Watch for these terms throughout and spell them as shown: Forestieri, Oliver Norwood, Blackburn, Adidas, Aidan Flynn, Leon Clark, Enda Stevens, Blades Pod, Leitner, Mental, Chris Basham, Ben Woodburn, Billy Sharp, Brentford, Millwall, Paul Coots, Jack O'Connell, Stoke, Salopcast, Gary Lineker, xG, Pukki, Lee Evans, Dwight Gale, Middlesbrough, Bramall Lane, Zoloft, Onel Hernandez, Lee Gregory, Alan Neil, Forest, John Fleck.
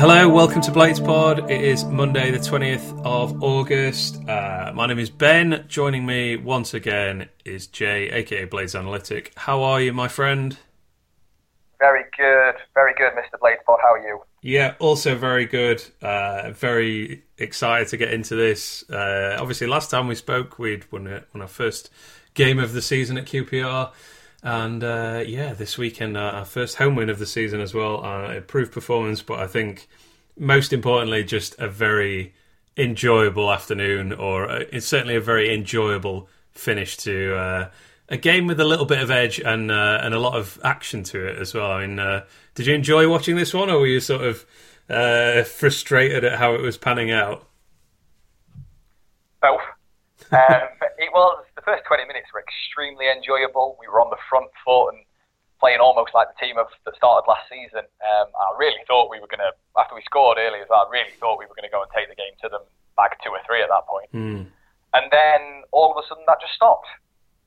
Hello, welcome to Blades Pod. It is Monday the 20th of August. My name is Ben. Joining me once again is Jay, aka Blades Analytic. How are you, my friend? Very good, Mr. Blades Pod. How are you? Yeah, also very good. Very excited to get into this. Obviously, last time we spoke, we'd won our first game of the season at QPR. And this weekend, our first home win of the season as well. Improved performance, but I think most importantly, just a very enjoyable afternoon, or it's certainly a very enjoyable finish to a game with a little bit of edge and a lot of action to it as well. I mean, did you enjoy watching this one, or were you sort of frustrated at how it was panning out? Both. It was. The first 20 minutes were extremely enjoyable. We were on the front foot and playing almost like the team that started last season. I really thought we were going to, after we scored earlier, I really thought we were going to go and take the game to them back 2 or 3 at that point. And then all of a sudden that just stopped.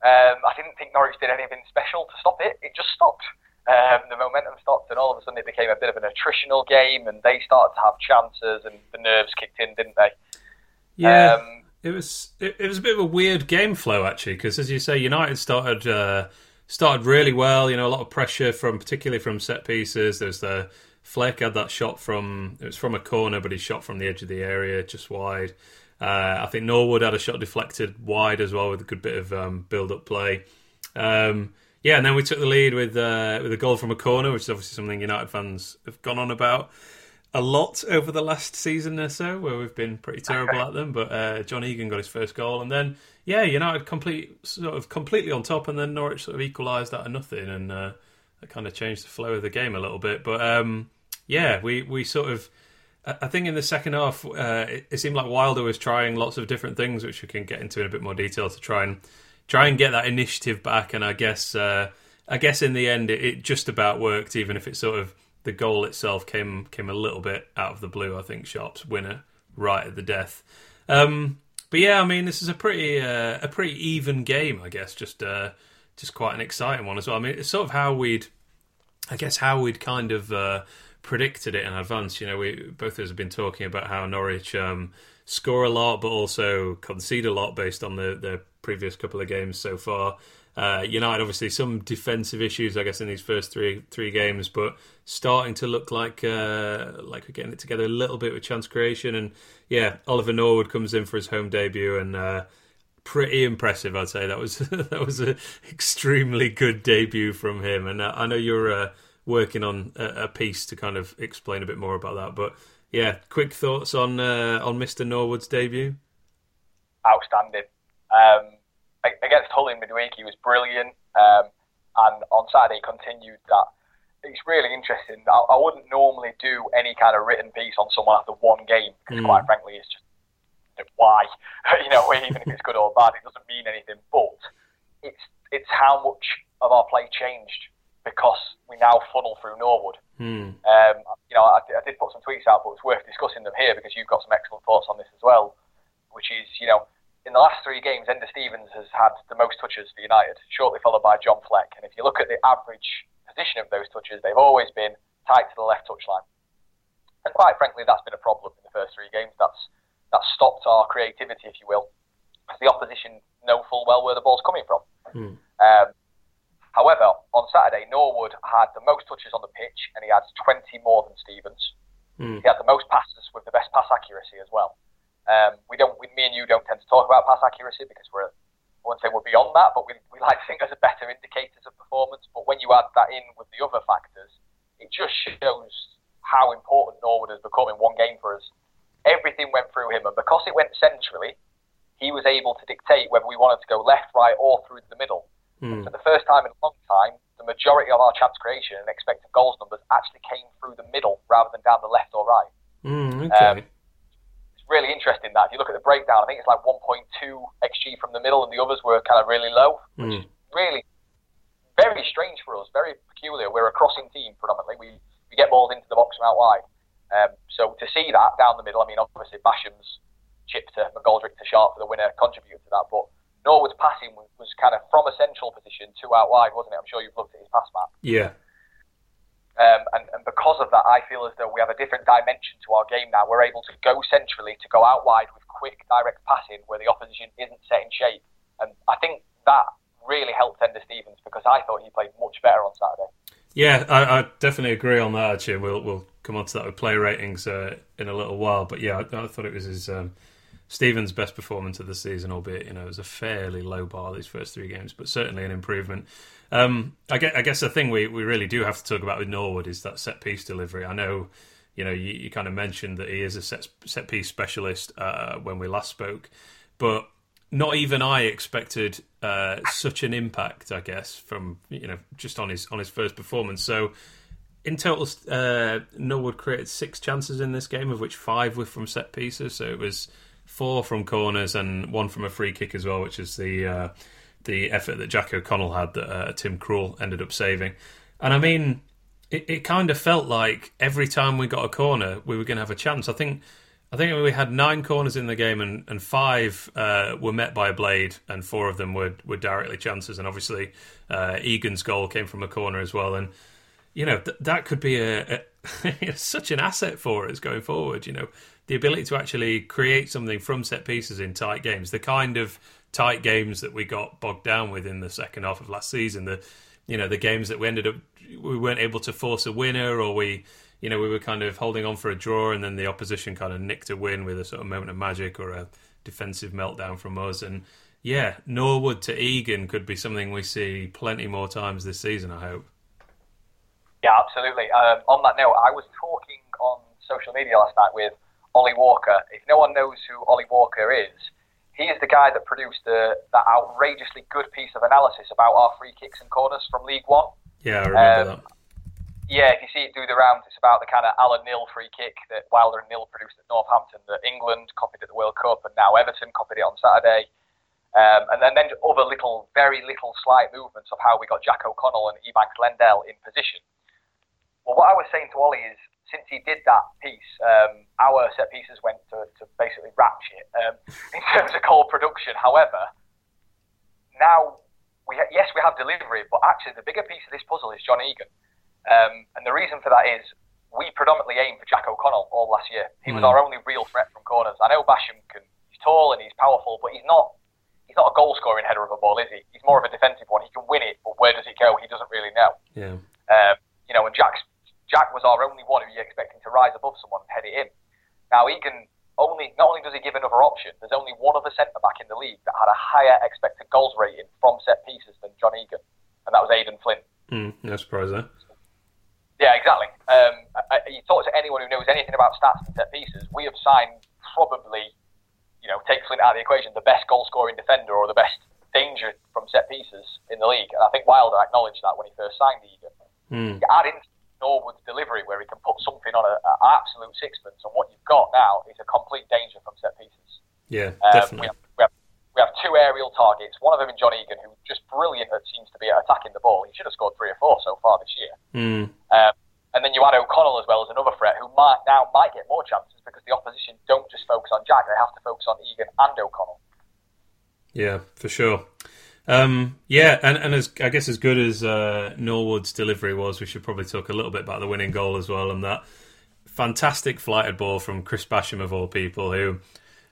I didn't think Norwich did anything special to stop it. It just stopped. The momentum stopped and all of a sudden it became a bit of an attritional game, and they started to have chances and the nerves kicked in, didn't they? Yeah. It was a bit of a weird game flow, actually, because, as you say, United started really well. You know, a lot of pressure particularly from set pieces. There's the Fleck had that shot from a corner, but he shot from the edge of the area, just wide. I think Norwood had a shot deflected wide as well, with a good bit of build-up play. And then we took the lead with a goal from a corner, which is obviously something United fans have gone on about a lot over the last season or so, where we've been pretty terrible at them, but John Egan got his first goal, and then United completely on top, and then Norwich sort of equalised out of nothing, and that kind of changed the flow of the game a little bit. But we sort of, I think in the second half, it seemed like Wilder was trying lots of different things, which we can get into in a bit more detail, to try and get that initiative back, and I guess in the end it just about worked, even if it sort of. The goal itself came a little bit out of the blue, I think. Sharp's winner right at the death. This is a pretty even game, I guess. Just quite an exciting one as well. I mean, it's sort of how we'd kind of predicted it in advance. You know, we both of us have been talking about how Norwich score a lot, but also concede a lot based on their previous couple of games so far. United, obviously, some defensive issues, I guess, in these first three games, but starting to look like we're getting it together a little bit with chance creation. And, Oliver Norwood comes in for his home debut, and pretty impressive, I'd say. That was an extremely good debut from him. And I know you're working on a piece to kind of explain a bit more about that. But, quick thoughts on Mr. Norwood's debut? Outstanding. Against Hull in midweek, he was brilliant, and on Saturday continued that. It's really interesting. I wouldn't normally do any kind of written piece on someone after one game, because quite frankly, it's just why? Even if it's good or bad, it doesn't mean anything. But it's how much of our play changed because we now funnel through Norwood. I did put some tweets out, but it's worth discussing them here because you've got some excellent thoughts on this as well, which is, in the last 3 games, Enda Stevens has had the most touches for United, shortly followed by John Fleck. And if you look at the average position of those touches, they've always been tight to the left touchline. And quite frankly, that's been a problem in the first 3 games. That's stopped our creativity, if you will, because the opposition know full well where the ball's coming from. However, on Saturday, Norwood had the most touches on the pitch, and he had 20 more than Stevens. He had the most passes with the best pass accuracy as well. Me and you don't tend to talk about pass accuracy because I wouldn't say we're beyond that, but we like to think there's a better indicators of performance. But when you add that in with the other factors, it just shows how important Norwood has become in one game for us. Everything went through him, and because it went centrally, he was able to dictate whether we wanted to go left, right, or through the middle. For the first time in a long time, the majority of our chance creation and expected goals numbers actually came through the middle rather than down the left or right. Really interesting that if you look at the breakdown, I think it's like 1.2 xG from the middle, and the others were kind of really low, which is really very strange for us, very peculiar. We're a crossing team predominantly. We get balls into the box from out wide. So to see that down the middle, I mean, obviously Basham's chip to McGoldrick to Sharp for the winner contributed to that, but Norwood's passing was kind of from a central position to out wide, wasn't it? I'm sure you've looked at his pass map. Yeah. And because because of that, I feel as though we have a different dimension to our game now. We're able to go centrally, to go out wide with quick, direct passing where the opposition isn't set in shape. And I think that really helped Enda Stevens, because I thought he played much better on Saturday. Yeah, I definitely agree on that, actually. We'll come on to that with play ratings in a little while. But yeah, I thought it was his... Stevens' best performance of the season, albeit, you know, it was a fairly low bar these first three games, but certainly an improvement. I guess the thing we really do have to talk about with Norwood is that set-piece delivery. I know, you know, you kind of mentioned that he is a set-piece specialist when we last spoke, but not even I expected such an impact, I guess, from, you know, just on his first performance. So in total, Norwood created 6 chances in this game, of which 5 were from set-pieces, so it was 4 from corners and 1 from a free kick as well, which is the effort that Jack O'Connell had that Tim Krul ended up saving. And I mean, it kind of felt like every time we got a corner, we were going to have a chance. I think we had 9 corners in the game, and 5 were met by a blade, and 4 of them were directly chances. And obviously, Egan's goal came from a corner as well. And you know, that could be such an asset for us going forward. You know, the ability to actually create something from set pieces in tight games, the kind of tight games that we got bogged down with in the second half of last season, the games that we weren't able to force a winner, or we were kind of holding on for a draw, and then the opposition kind of nicked a win with a sort of moment of magic or a defensive meltdown from us. And yeah, Norwood to Egan could be something we see plenty more times this season, I hope. Yeah, absolutely. On that note, I was talking on social media last night with Ollie Walker. If no one knows who Ollie Walker is, he is the guy that produced that outrageously good piece of analysis about our free kicks and corners from League One. Yeah, I remember that. Yeah, if you see it do the rounds, it's about the kind of Alan Neil free kick that Wilder and Neil produced at Northampton, that England copied at the World Cup, and now Everton copied it on Saturday. And then other little, very little slight movements of how we got Jack O'Connell and Ebanks Lendell in position. Well, what I was saying to Ollie is, since he did that piece, our set pieces went to basically rap shit in terms of goal production. However, now, we have delivery, but actually the bigger piece of this puzzle is John Egan. And the reason for that is we predominantly aimed for Jack O'Connell all last year. He was our only real threat from corners. I know Basham he's tall and he's powerful, but he's not a goal-scoring header of a ball, is he? He's more of a defensive one. He can win it, but where does it go? He doesn't really know. Yeah. You know, and Jack was our only one who you expecting to rise above someone and head it in. Now, Egan, not only does he give another option, there's only one other centre-back in the league that had a higher expected goals rating from set pieces than John Egan, and that was Aidan Flynn. No surprise there. Yeah, exactly. You talk to anyone who knows anything about stats and set pieces, we have signed probably, take Flynn out of the equation, the best goal-scoring defender or the best danger from set pieces in the league. And I think Wilder acknowledged that when he first signed Egan. You add in Norwood's delivery, where he can put something on an absolute sixpence, and what you've got now is a complete danger from set pieces. Yeah, definitely. We have 2 aerial targets, one of them in John Egan, who's just brilliant at seems to be at attacking the ball. He should have scored 3 or 4 so far this year. And then you add O'Connell as well as another threat, who might get more chances because the opposition don't just focus on Jack, they have to focus on Egan and O'Connell. Yeah, for sure. And as I guess as good as Norwood's delivery was, we should probably talk a little bit about the winning goal as well, and that fantastic flighted ball from Chris Basham, of all people, who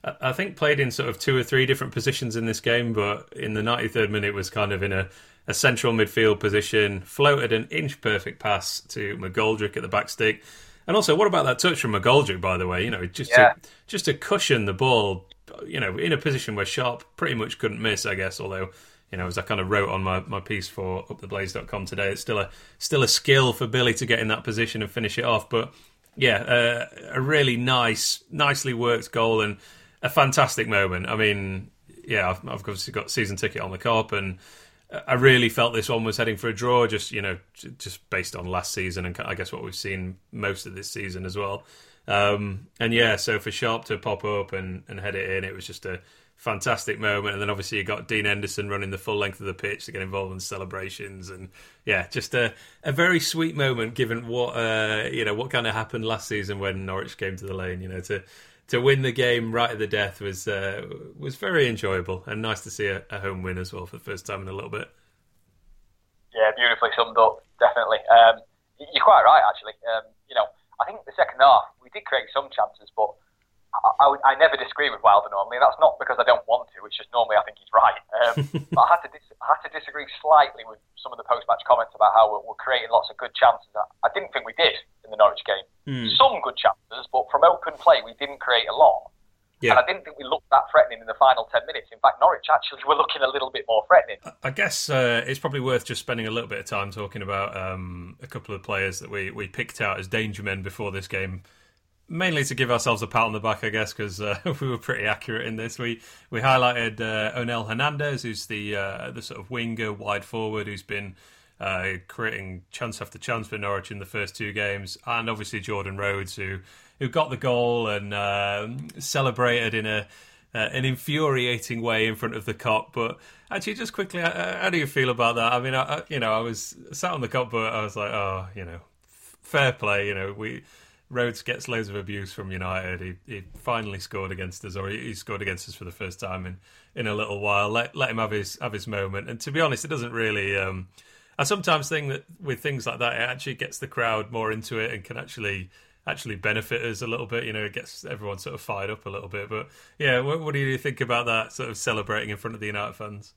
I think played in sort of 2 or 3 different positions in this game, but in the 93rd minute was kind of in a central midfield position, floated an inch-perfect pass to McGoldrick at the back stick. And also, what about that touch from McGoldrick, by the way? You know, just to cushion the ball, you know, in a position where Sharp pretty much couldn't miss, I guess, although... You know, as I kind of wrote on my piece for uptheblaze.com today, it's still a skill for Billy to get in that position and finish it off. But yeah, a really nicely worked goal and a fantastic moment. I mean, yeah, I've obviously got season ticket on the cop, and I really felt this one was heading for a draw. Just based on last season and I guess what we've seen most of this season as well. And yeah, so for Sharp to pop up and head it in, it was just a fantastic moment. And then obviously you got Dean Henderson running the full length of the pitch to get involved in celebrations, and yeah, just a very sweet moment given what what kind of happened last season when Norwich came to the lane. You know, to win the game right at the death was very enjoyable, and nice to see a home win as well for the first time in a little bit. Yeah, beautifully summed up, definitely. You're quite right, actually. I think the second half, we did create some chances, but I never disagree with Wilder normally. That's not because I don't want to, it's just normally I think he's right. But I had to disagree slightly with some of the post-match comments about how we're creating lots of good chances. I didn't think we did in the Norwich game. Some good chances, but from open play, we didn't create a lot. Yeah. And I didn't think we looked that threatening in the final 10 minutes. In fact, Norwich actually were looking a little bit more threatening. I guess it's probably worth just spending a little bit of time talking about a couple of players that we picked out as danger men before this game, mainly to give ourselves a pat on the back, I guess, because we were pretty accurate in this. We highlighted Onel Hernandez, who's the sort of winger, wide forward, who's been creating chance after chance for Norwich in the first two games, and obviously Jordan Rhodes, who got the goal and celebrated in an infuriating way in front of the cop. But actually, just quickly, how do you feel about that? I mean, I was sat on the cop, but I was like, oh, fair play. Rhodes gets loads of abuse from United. He finally scored against us, or he scored against us for the first time in a little while. Let him have his moment. And to be honest, it doesn't really. I sometimes think that with things like that, it actually gets the crowd more into it and can actually benefit us a little bit. It gets everyone sort of fired up a little bit. But yeah, what do you think about that sort of celebrating in front of the United fans?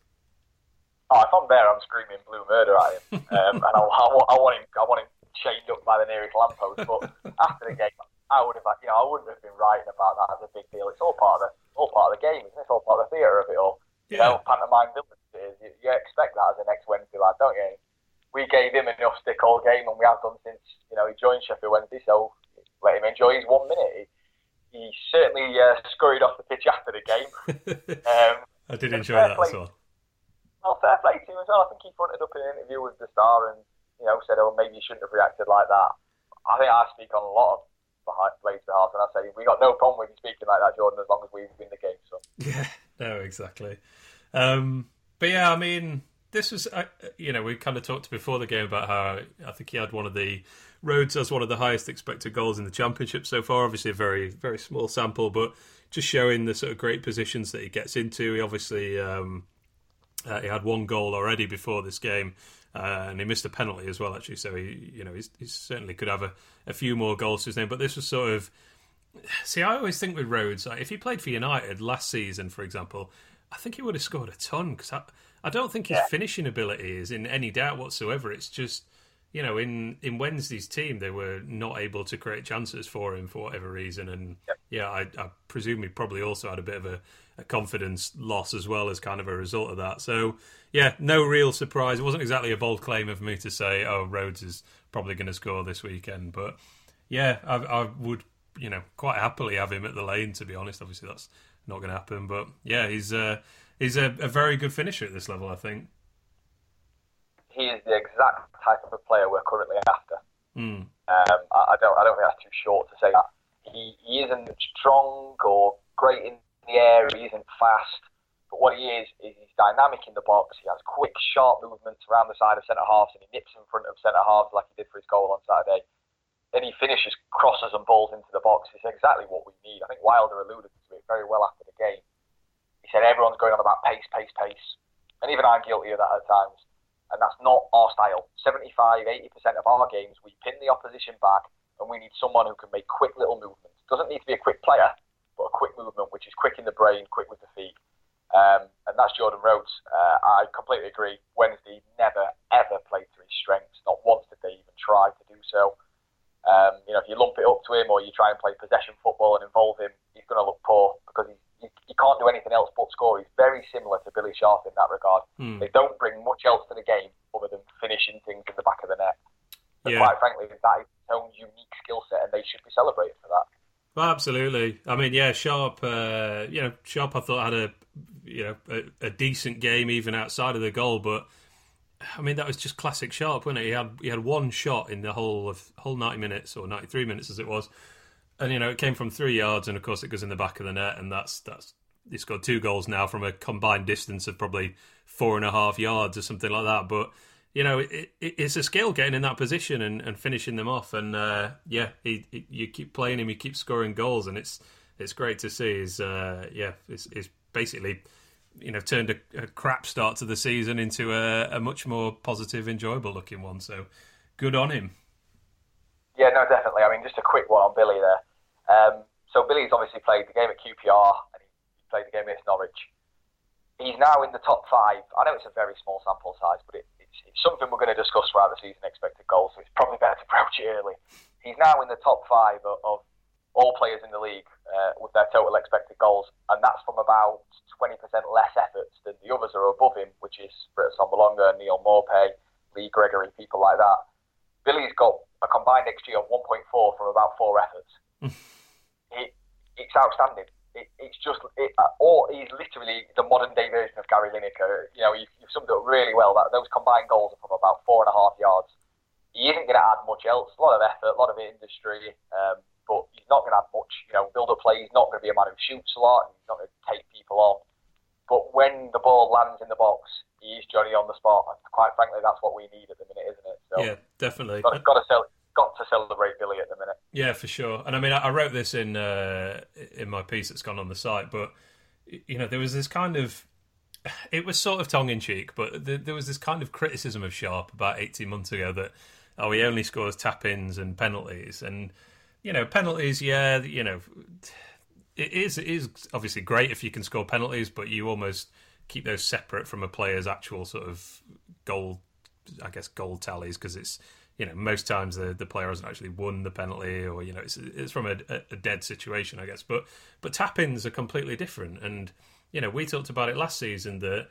Oh, if I'm there, I'm screaming blue murder at him, and I want him chained up by the nearest lamppost. But after the game, I wouldn't have been writing about that as a big deal. It's all part of the game, isn't it? It's all part of the theatre of it all. Yeah. Pantomime villains. You expect that as a next Wednesday lad, don't you? We gave him enough stick all game, and we have done since he joined Sheffield Wednesday. So. Let him enjoy his 1 minute. He certainly scurried off the pitch after the game. I did enjoy that as well. Well, fair play to him as well. I think he fronted up in an interview with the Star and said, "Oh, maybe you shouldn't have reacted like that." I think I speak on a lot of players' behalf, and I say we got no problem with you speaking like that, Jordan, as long as we win the game. So yeah, no, exactly. But yeah, I mean. This was, we kind of talked before the game about how I think he had Rhodes as one of the highest expected goals in the Championship so far. Obviously, a very, very small sample, but just showing the sort of great positions that he gets into. He obviously he had one goal already before this game, and he missed a penalty as well, actually. So he certainly could have a few more goals to his name. But this was sort of, I always think with Rhodes, if he played for United last season, for example, I think he would have scored a ton because. I don't think his finishing ability is in any doubt whatsoever. It's just, in Wednesday's team, they were not able to create chances for him for whatever reason. And I presume he probably also had a bit of a confidence loss as well as kind of a result of that. So, yeah, no real surprise. It wasn't exactly a bold claim of me to say, oh, Rhodes is probably going to score this weekend. But, yeah, I would, quite happily have him at the lane, to be honest. Obviously, that's not going to happen. But, yeah, He's a very good finisher at this level, I think. He is the exact type of player we're currently after. I don't think that's too short to say that. He isn't strong or great in the air, he isn't fast, but what he is he's dynamic in the box, he has quick, sharp movements around the side of centre-halves and he nips in front of centre-halves like he did for his goal on Saturday. Then he finishes crosses and balls into the box. It's exactly what we need. I think Wilder alluded to it very well after the game. He said everyone's going on about pace. And even I'm guilty of that at times. And that's not our style. 75, 80% of our games, we pin the opposition back and we need someone who can make quick little movements. Doesn't need to be a quick player, but a quick movement, which is quick in the brain, quick with the feet. And that's Jordan Rhodes. I completely agree. Wednesday never, ever played to his strengths. Not once did they even try to do so. If you lump it up to him or you try and play possession football and involve him, he's going to look poor because he can't do anything else but score. He's very similar to Billy Sharp in that regard. They don't bring much else to the game other than finishing things in the back of the net. And quite frankly, that is his own unique skill set and they should be celebrated for that. Well, absolutely. I mean, yeah, Sharp I thought had a decent game even outside of the goal, but I mean, that was just classic Sharp, wasn't it? He had one shot in the whole 90 minutes or 93 minutes as it was. And, it came from 3 yards and, of course, it goes in the back of the net and that's he scored 2 goals now from a combined distance of probably 4.5 yards or something like that. But, it's a skill getting in that position and finishing them off. And, you keep playing him, you keep scoring goals and it's great to see. It's basically, turned a crap start to the season into a much more positive, enjoyable looking one. So good on him. Yeah, no, definitely. I mean, just a quick one on Billy there. So Billy's obviously played the game at QPR and he played the game against Norwich. He's now in the top five. I know it's a very small sample size, but it's something we're going to discuss throughout the season, expected goals, so it's probably better to approach it early. He's now in the top five of all players in the league with their total expected goals, and that's from about 20% less efforts than the others are above him, which is Brett Sambalonga, Neil Maupay, Lee Gregory, people like that. Billy's got a combined XG of 1.4 from about four efforts. It's outstanding. Or he's literally the modern day version of Gary Lineker. You know, you've summed it up really well. Those combined goals are from about 4.5 yards. He isn't going to add much else. A lot of effort, a lot of industry, but he's not going to add much. You know, build up play. He's not going to be a man who shoots a lot. He's not going to take people on. But when the ball lands in the box, he is Johnny on the spot. And quite frankly, that's what we need at the minute, isn't it? So, yeah, definitely. Got to celebrate Billy at the minute. Yeah, for sure. And I mean, I wrote this in my piece that's gone on the site, but you know, there was this kind of, it was sort of tongue in cheek, but there was this kind of criticism of Sharp about 18 months ago that he only scores tap-ins and penalties, and you know, penalties. Yeah, you know, it is obviously great if you can score penalties, but you almost keep those separate from a player's actual sort of goal, I guess, goal tallies, because it's, you know, most times the player hasn't actually won the penalty, or you know, it's from a dead situation, I guess. But tap-ins are completely different, and you know, we talked about it last season that,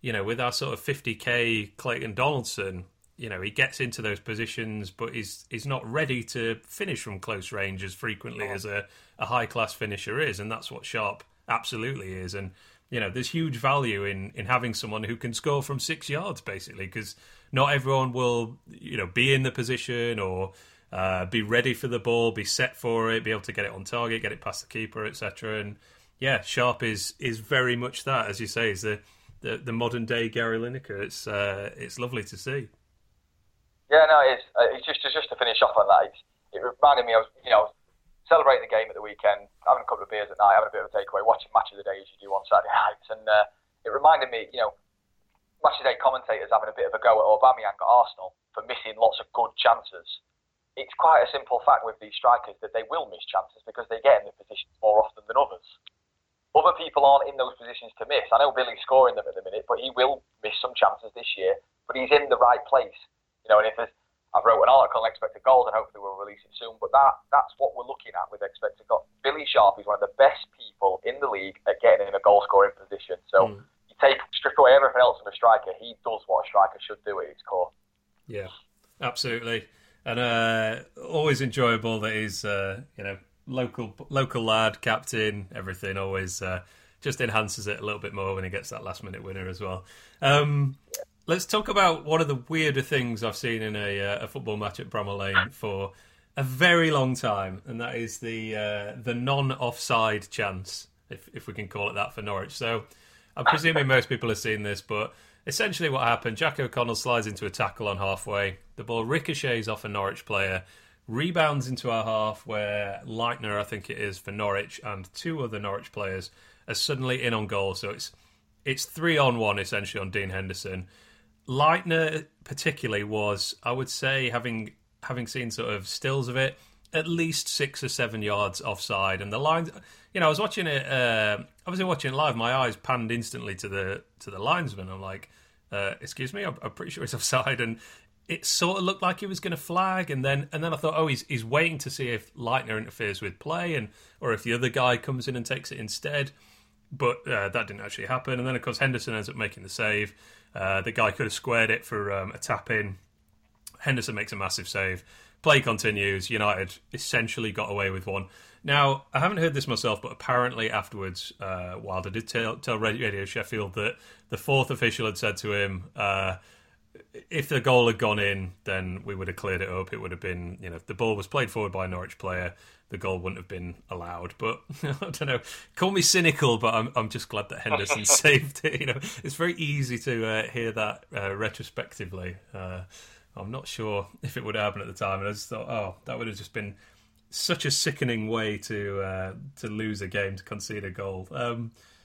you know, with our sort of 50k Clayton Donaldson, you know, he gets into those positions, but he's not ready to finish from close range as frequently as a high class finisher is, and that's what Sharp absolutely is. And you know, there's huge value in having someone who can score from 6 yards, basically, because not everyone will, you know, be in the position or be ready for the ball, be set for it, be able to get it on target, get it past the keeper, etc. And yeah, Sharp is very much that, as you say, is the modern day Gary Lineker. It's lovely to see. Yeah, no, it's just to finish off on that. It reminded me, I was celebrating the game at the weekend, having a couple of beers at night, having a bit of a takeaway, watching Match of the Day as you do on Saturday nights, and it reminded me, you know, Match of the Day commentators having a bit of a go at Aubameyang at Arsenal for missing lots of good chances. It's quite a simple fact with these strikers that they will miss chances because they get in the positions more often than others. Other people aren't in those positions to miss. I know Billy's scoring them at the minute, but he will miss some chances this year, but he's in the right place. You know, and if there's, I wrote an article on expected goals, and hopefully we'll release it soon. But that's what we're looking at with expected goals. Billy Sharp is one of the best people in the league at getting in a goal-scoring position. So you strip away everything else from a striker, he does what a striker should do at his core. Yeah, absolutely. And always enjoyable that he's, you know, local lad, captain, everything. Always just enhances it a little bit more when he gets that last-minute winner as well. Yeah. Let's talk about one of the weirder things I've seen in a football match at Bramall Lane for a very long time, and that is the non-offside chance, if we can call it that, for Norwich. So I'm presuming most people have seen this, but essentially what happened, Jack O'Connell slides into a tackle on halfway, the ball ricochets off a Norwich player, rebounds into our half where Leitner, I think it is, for Norwich, and two other Norwich players are suddenly in on goal. So it's 3-on-1, essentially, on Dean Henderson. Leitner particularly was, I would say, having seen sort of stills of it, at least 6 or 7 yards offside. And the lines, you know, I was watching it. Obviously, watching it live, my eyes panned instantly to the linesman. I'm like, excuse me, I'm pretty sure it's offside. And it sort of looked like he was going to flag. And then I thought, oh, he's waiting to see if Leitner interferes with play, and or if the other guy comes in and takes it instead. But that didn't actually happen. And then, of course, Henderson ends up making the save. The guy could have squared it for a tap-in. Henderson makes a massive save. Play continues. United essentially got away with one. Now, I haven't heard this myself, but apparently afterwards, Wilder did tell Radio Sheffield that the fourth official had said to him, if the goal had gone in, then we would have cleared it up. It would have been, you know, if the ball was played forward by a Norwich player, the goal wouldn't have been allowed. But I don't know. Call me cynical, but I'm just glad that Henderson saved it. You know, it's very easy to hear that retrospectively. I'm not sure if it would happen at the time, and I just thought, oh, that would have just been such a sickening way to lose a game, to concede a goal.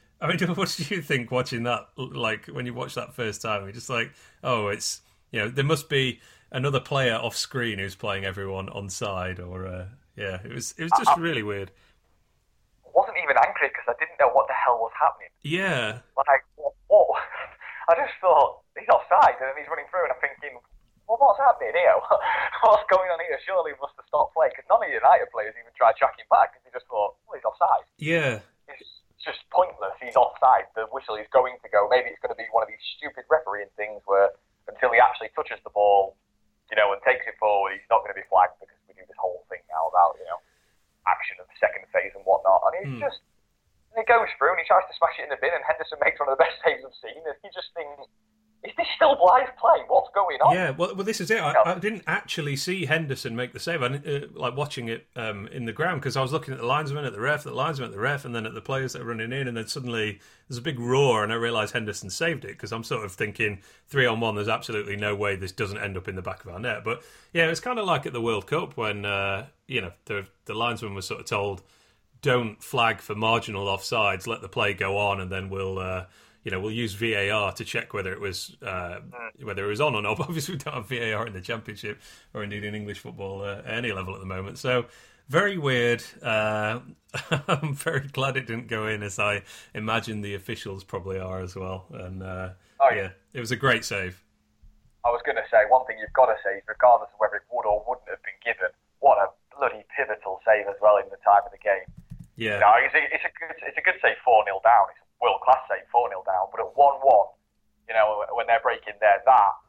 I mean, what did you think watching that? Like when you watched that first time, you're just like, oh, it's you know, there must be another player off screen who's playing everyone on side, or yeah, it was just really weird. I wasn't even angry because I didn't know what the hell was happening. Yeah, like what? I just thought he's offside, and then he's running through, and I'm thinking, well, what's happening here? What's going on here? Surely he must have stopped playing, because none of the United players even tried tracking back, because they just thought, well, he's offside. Yeah. It's just pointless. He's offside. The whistle is going to go. Maybe it's going to be one of these stupid refereeing things where until he actually touches the ball, you know, and takes it forward, he's not going to be flagged, because we do this whole thing now about, you know, action of the second phase and whatnot. And it's just... And he goes through and he tries to smash it in the bin, and Henderson makes one of the best saves I've seen, and you just think... Is this still live play? What's going on? Yeah, well, this is it. I didn't actually see Henderson make the save. I like watching it in the ground, because I was looking at the linesman, at the ref, and then at the players that were running in, and then suddenly there's a big roar, and I realised Henderson saved it, because I'm sort of thinking 3-on-1, there's absolutely no way this doesn't end up in the back of our net. But yeah, it's kind of like at the World Cup when you know, the linesman was sort of told, don't flag for marginal offsides, let the play go on, and then we'll. You know, we'll use VAR to check whether it was on or not. But obviously, we don't have VAR in the Championship or indeed in English football at any level at the moment. So, very weird. I'm very glad it didn't go in, as I imagine the officials probably are as well. And yeah, it was a great save. I was going to say, one thing you've got to say is, regardless of whether it would or wouldn't have been given, what a bloody pivotal save as well in the time of the game. Yeah, no, it's a good save, 4-0 down. It's world class save, 4-0 down, but at 1-1, you know, when they're breaking there,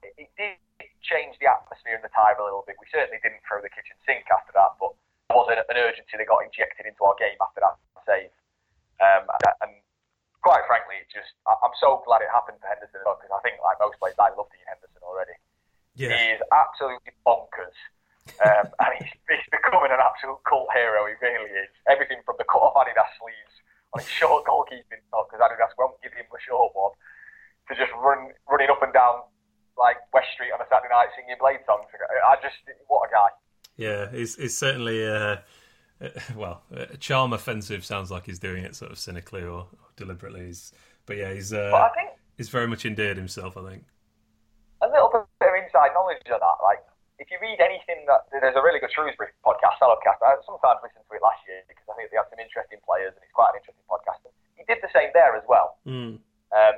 it did change the atmosphere in the tie a little bit. We certainly didn't throw the kitchen sink after that, but there was an urgency that got injected into our game after that save. And quite frankly, I'm so glad it happened for Henderson, because I think, like most players, I love Dean Henderson already. Yeah. He is absolutely bonkers. And he's becoming an absolute cult hero, he really is. Everything from the cut-off Adidas sleeves on his short goalkeeping top, because Adidas won't give him a short one, to just running up and down like West Street on a Saturday night singing Blade songs. What a guy. Yeah, he's certainly a charm offensive. Sounds like he's doing it sort of cynically or deliberately. But yeah, I think he's very much endeared himself, I think. A little bit of inside knowledge of that. Like, if you read anything, there's a really good Shrewsbury podcast, Salopcast. I sometimes listened to it last year because I think they had some interesting players and it's quite an interesting podcast. He did the same there as well. Mm.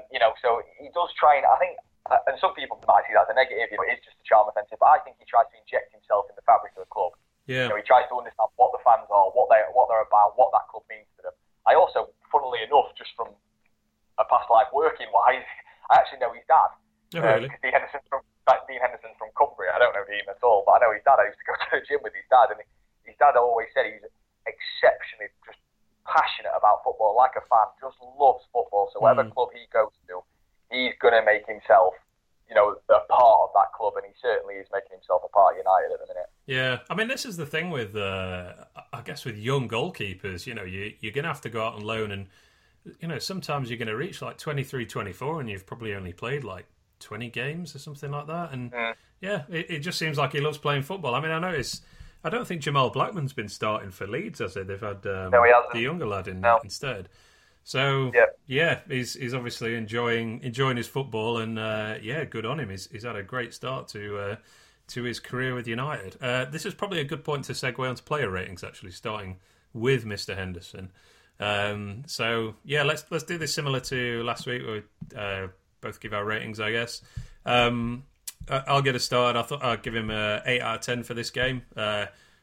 You know, so he does try, and I think, and some people might see that as a negative, you know, it's just a charm offensive, but I think he tries to inject himself in the fabric of the club. Yeah. You know, he tries to understand what the fans are, what they're about, what that club means to them. I also, funnily enough, just from a past life working-wise, I actually know his dad. Oh, really? Dean Henderson's from Cumbria. I don't know Dean at all, but I know his dad. I used to go to the gym with his dad, and his dad always said he's exceptionally just passionate about football, like a fan, just loves football. So whatever club he goes to, he's going to make himself, you know, a part of that club, and he certainly is making himself a part of United at the minute. Yeah, I mean, this is the thing with, I guess, with young goalkeepers. You know, you're going to have to go out on loan, and you know, sometimes you're going to reach like 23, 24, and you've probably only played like 20 games or something like that, and yeah, it just seems like he loves playing football. I mean, I don't think Jamal Blackman's been starting for Leeds, has he? They've had the younger lad in instead. So yeah, he's obviously enjoying his football, and yeah, good on him. He's had a great start to his career with United. This is probably a good point to segue onto player ratings, actually, starting with Mr. Henderson. So yeah, let's do this similar to last week, where we both give our ratings, I guess. I'll get us started. I thought I'd give him an 8 out of 10 for this game.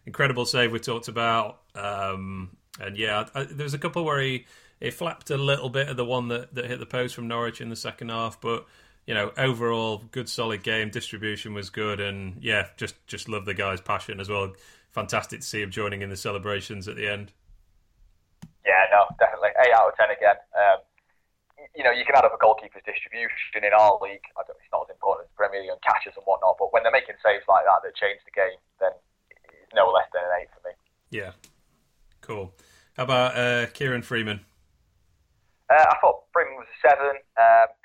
Incredible save we talked about. And yeah, there was a couple where he flapped a little bit of the one that hit the post from Norwich in the second half. But, you know, overall, good solid game. Distribution was good. And yeah, just love the guy's passion as well. Fantastic to see him joining in the celebrations at the end. Yeah, no, definitely. 8 out of 10 again. You know, you can add up a goalkeeper's distribution in our league. It's not as important as Premier League and catches and whatnot, but when they're making saves like that change the game, then it's no less than an 8 for me. Yeah, cool. How about Kieran Freeman? I thought Freeman was a 7.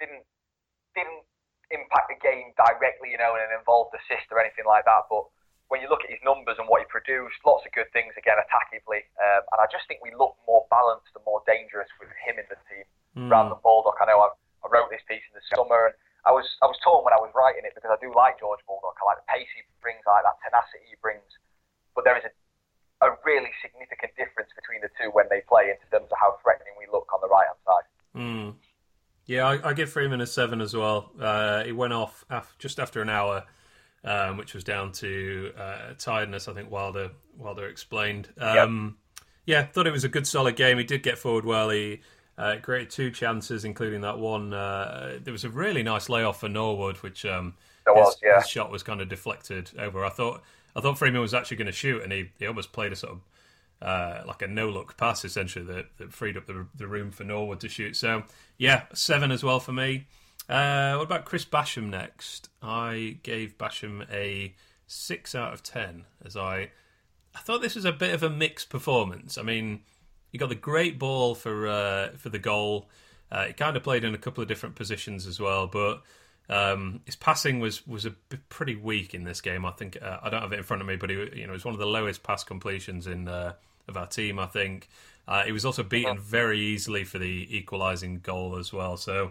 Didn't impact the game directly, you know, in an involved assist or anything like that. But when you look at his numbers and what he produced, lots of good things again attackively, and I just think we look more balanced and more dangerous with him in the team. Rather than Baldock. I know I wrote this piece in the summer, and I was torn when I was writing it, because I do like George Bulldog. I like the pace he brings, I like that tenacity he brings. But there is a really significant difference between the two when they play, in terms of how threatening we look on the right-hand side. Mm. Yeah, I give Freeman a 7 as well. He went off just after an hour, which was down to tiredness, I think Wilder explained. Yeah, thought it was a good, solid game. He did get forward well. He created two chances, including that one. There was a really nice layoff for Norwood, which his shot was kind of deflected over. I thought Freeman was actually going to shoot, and he almost played a sort of like a no-look pass, essentially, that freed up the room for Norwood to shoot. So, yeah, 7 as well for me. What about Chris Basham next? I gave Basham a 6 out of 10, as I thought this was a bit of a mixed performance. I mean, he got the great ball for the goal. He kind of played in a couple of different positions as well, but his passing was pretty weak in this game. I think I don't have it in front of me, but it was one of the lowest pass completions in of our team. I think he was also beaten very easily for the equalising goal as well. So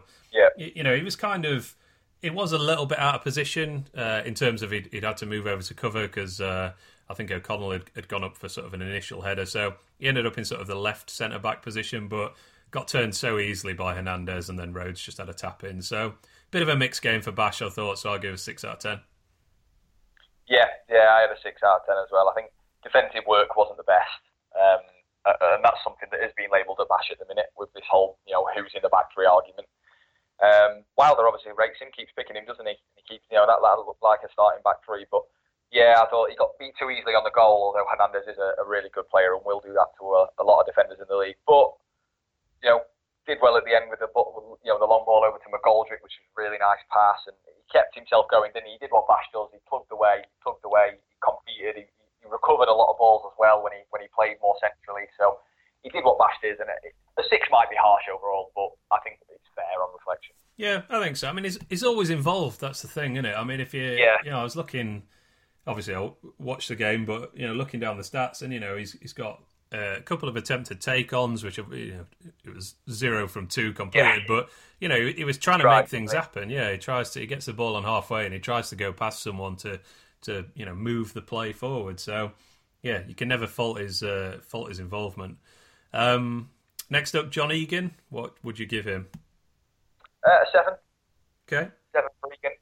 he was kind of, it was a little bit out of position in terms of he'd had to move over to cover because. I think O'Connell had gone up for sort of an initial header, so he ended up in sort of the left centre-back position, but got turned so easily by Hernandez, and then Rhodes just had a tap-in. So a bit of a mixed game for Bash, I thought, so I'll give a 6 out of 10. Yeah, I have a 6 out of 10 as well. I think defensive work wasn't the best, and that's something that is being labelled at Bash at the minute with this whole, who's in the back three argument. Wilder obviously rakes him, keeps picking him, doesn't he? He keeps, that'll look like a starting back three, but yeah, I thought he got beat too easily on the goal, although Hernandez is a really good player and will do that to a lot of defenders in the league. But, did well at the end with the long ball over to McGoldrick, which was a really nice pass. And he kept himself going, didn't he? He did what Bash does. He plugged away, he competed. He recovered a lot of balls as well when he played more centrally. So he did what Bash does. And a 6 might be harsh overall, but I think it's fair on reflection. Yeah, I think so. I mean, he's always involved. That's the thing, isn't it? I mean, if you... Yeah. I was looking... Obviously, I watched the game, but looking down the stats, and he's got a couple of attempted take-ons, which it was 0 from 2 completed. Yeah. But he was trying to make things happen. Yeah, he gets the ball on halfway and he tries to go past someone to move the play forward. So yeah, you can never fault his involvement. Next up, John Egan. What would you give him? 7. Okay, 7 for Egan.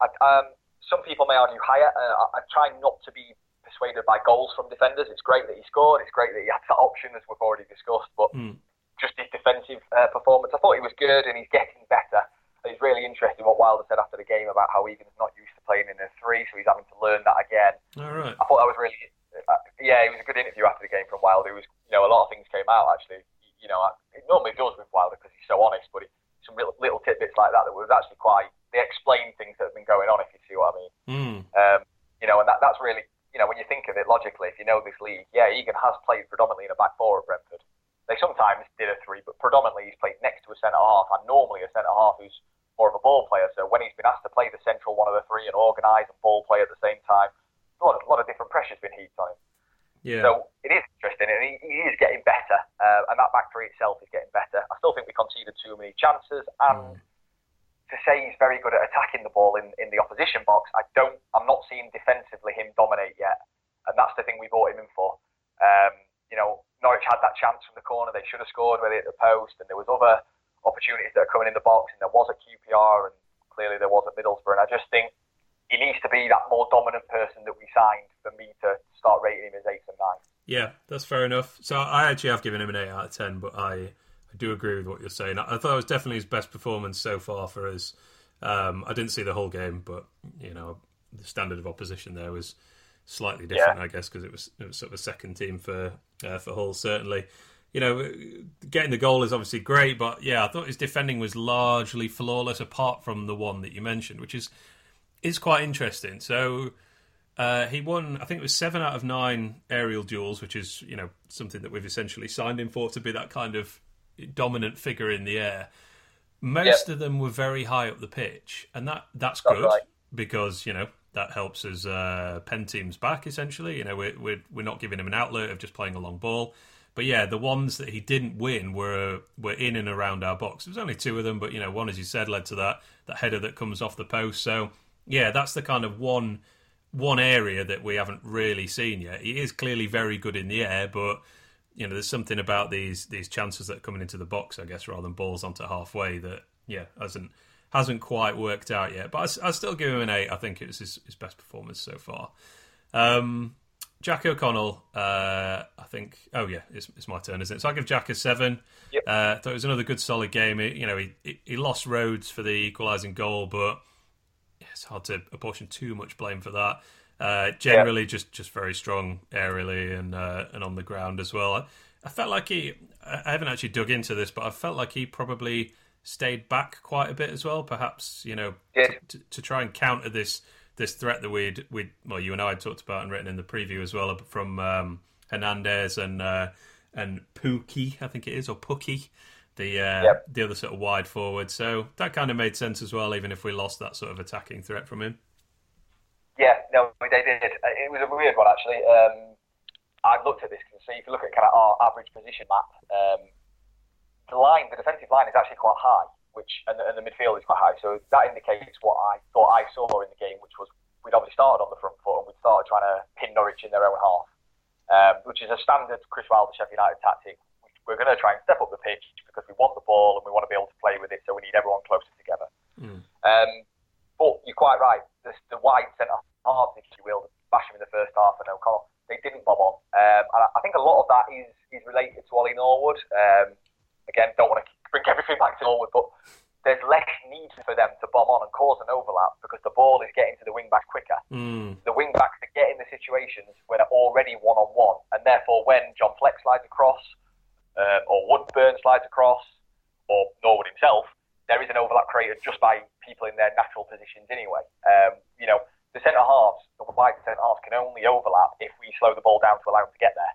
Some people may argue higher. I try not to be persuaded by goals from defenders. It's great that he scored. It's great that he had that option, as we've already discussed. But just his defensive performance, I thought he was good, and he's getting better. It's really interesting what Wilder said after the game about how Egan's not used to playing in a three, so he's having to learn that again. All right. I thought that was really, it was a good interview after the game from Wilder. It was, a lot of things came out actually. It normally does with Wilder because he's so honest, but some little tidbits like that was actually quite. They explain things that have been going on, if you see what I mean. And that's really, when you think of it logically, if you know this league, yeah, Egan has played predominantly in a back four at Brentford. They sometimes did a three, but predominantly he's played next to a centre-half, and normally a centre-half who's more of a ball player. So when he's been asked to play the central one of the three and organise and ball play at the same time, a lot of different pressure's been heaped on him. Yeah. So it is interesting, and he is getting better, and that back three itself is getting better. I still think we conceded too many chances, and... To say he's very good at attacking the ball in the opposition box, I'm not seeing defensively him dominate yet, and that's the thing we bought him in for. Norwich had that chance from the corner; they should have scored with it at the post, and there was other opportunities that are coming in the box, and there was at QPR, and clearly there was at Middlesbrough. And I just think he needs to be that more dominant person that we signed for me to start rating him as 8 and 9. Yeah, that's fair enough. So I actually have given him an 8 out of 10, but I do agree with what you're saying. I thought it was definitely his best performance so far for us. I didn't see the whole game, but the standard of opposition there was slightly different, I guess, because it was sort of a second team for Hull. Certainly, getting the goal is obviously great, but yeah, I thought his defending was largely flawless, apart from the one that you mentioned, which is quite interesting. So. He won, I think it was 7 out of 9 aerial duels, which is something that we've essentially signed him for, to be that kind of dominant figure in the air. Most of them were very high up the pitch, and that's good, right? Because that helps us pen teams back. Essentially, we're not giving him an outlet of just playing a long ball, But yeah, the ones that he didn't win were in and around our box. There was only two of them, but you know, one, as you said, led to that header that comes off the post. So yeah, that's the kind of one area that we haven't really seen yet. He is clearly very good in the air, but you know, there's something about these chances that are coming into the box, I guess, rather than balls onto halfway that hasn't quite worked out yet. But I still give him an 8. I think it was his best performance so far. Jack O'Connell, I think... Oh, yeah, it's my turn, isn't it? So I give Jack a 7. Yep. I thought it was another good, solid game. He lost Rhodes for the equalising goal, but it's hard to apportion too much blame for that. Generally, just very strong aerially and on the ground as well. I felt like he... I haven't actually dug into this, but I felt like he probably... stayed back quite a bit as well, perhaps, you know, to try and counter this threat that we'd you and I had talked about and written in the preview as well from Hernandez and Pukki, I think it is, or Pukki, the other sort of wide forward. So that kind of made sense as well, even if we lost that sort of attacking threat from him. Yeah, no, they did. It was a weird one, actually. I've looked at this, and so if you look at kind of our average position map, the defensive line is actually quite high, and the midfield is quite high, so that indicates what I thought I saw in the game, which was we'd obviously started on the front foot and we'd started trying to pin Norwich in their own half, which is a standard Chris Wilder Sheffield United tactic. We're going to try and step up the pitch because we want the ball and we want to be able to play with it, so we need everyone closer together. But you're quite right, the wide centre halves, if you will, Basham in the first half and O'Connell, they didn't bob on. And I think a lot of that is related to Ollie Norwood. Again, don't want to bring everything back to Norwood, but there's less need for them to bomb on and cause an overlap because the ball is getting to the wing-back quicker. The wing-backs are getting the situations where they're already one-on-one, and therefore when John Fleck slides across, or Woodburn slides across, or Norwood himself, there is an overlap created just by people in their natural positions anyway. The centre-halves, the wide centre-halves can only overlap if we slow the ball down to allow them to get there.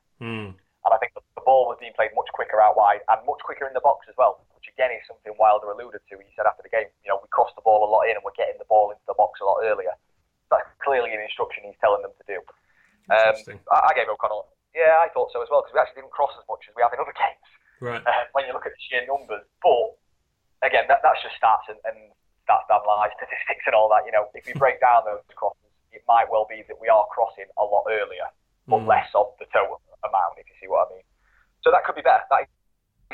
And I think the ball was being played much quicker out wide and much quicker in the box as well, which again is something Wilder alluded to. He said after the game, we cross the ball a lot in and we're getting the ball into the box a lot earlier. That's clearly an instruction he's telling them to do. I gave O'Connell, I thought so as well, because we actually didn't cross as much as we have in other games. Right. When you look at the sheer numbers. But again, that's just stats and stats damn lies, statistics and all that. If you break down those crosses, it might well be that we are crossing a lot earlier, but less of the total amount, if you see what I mean. So that could be better. That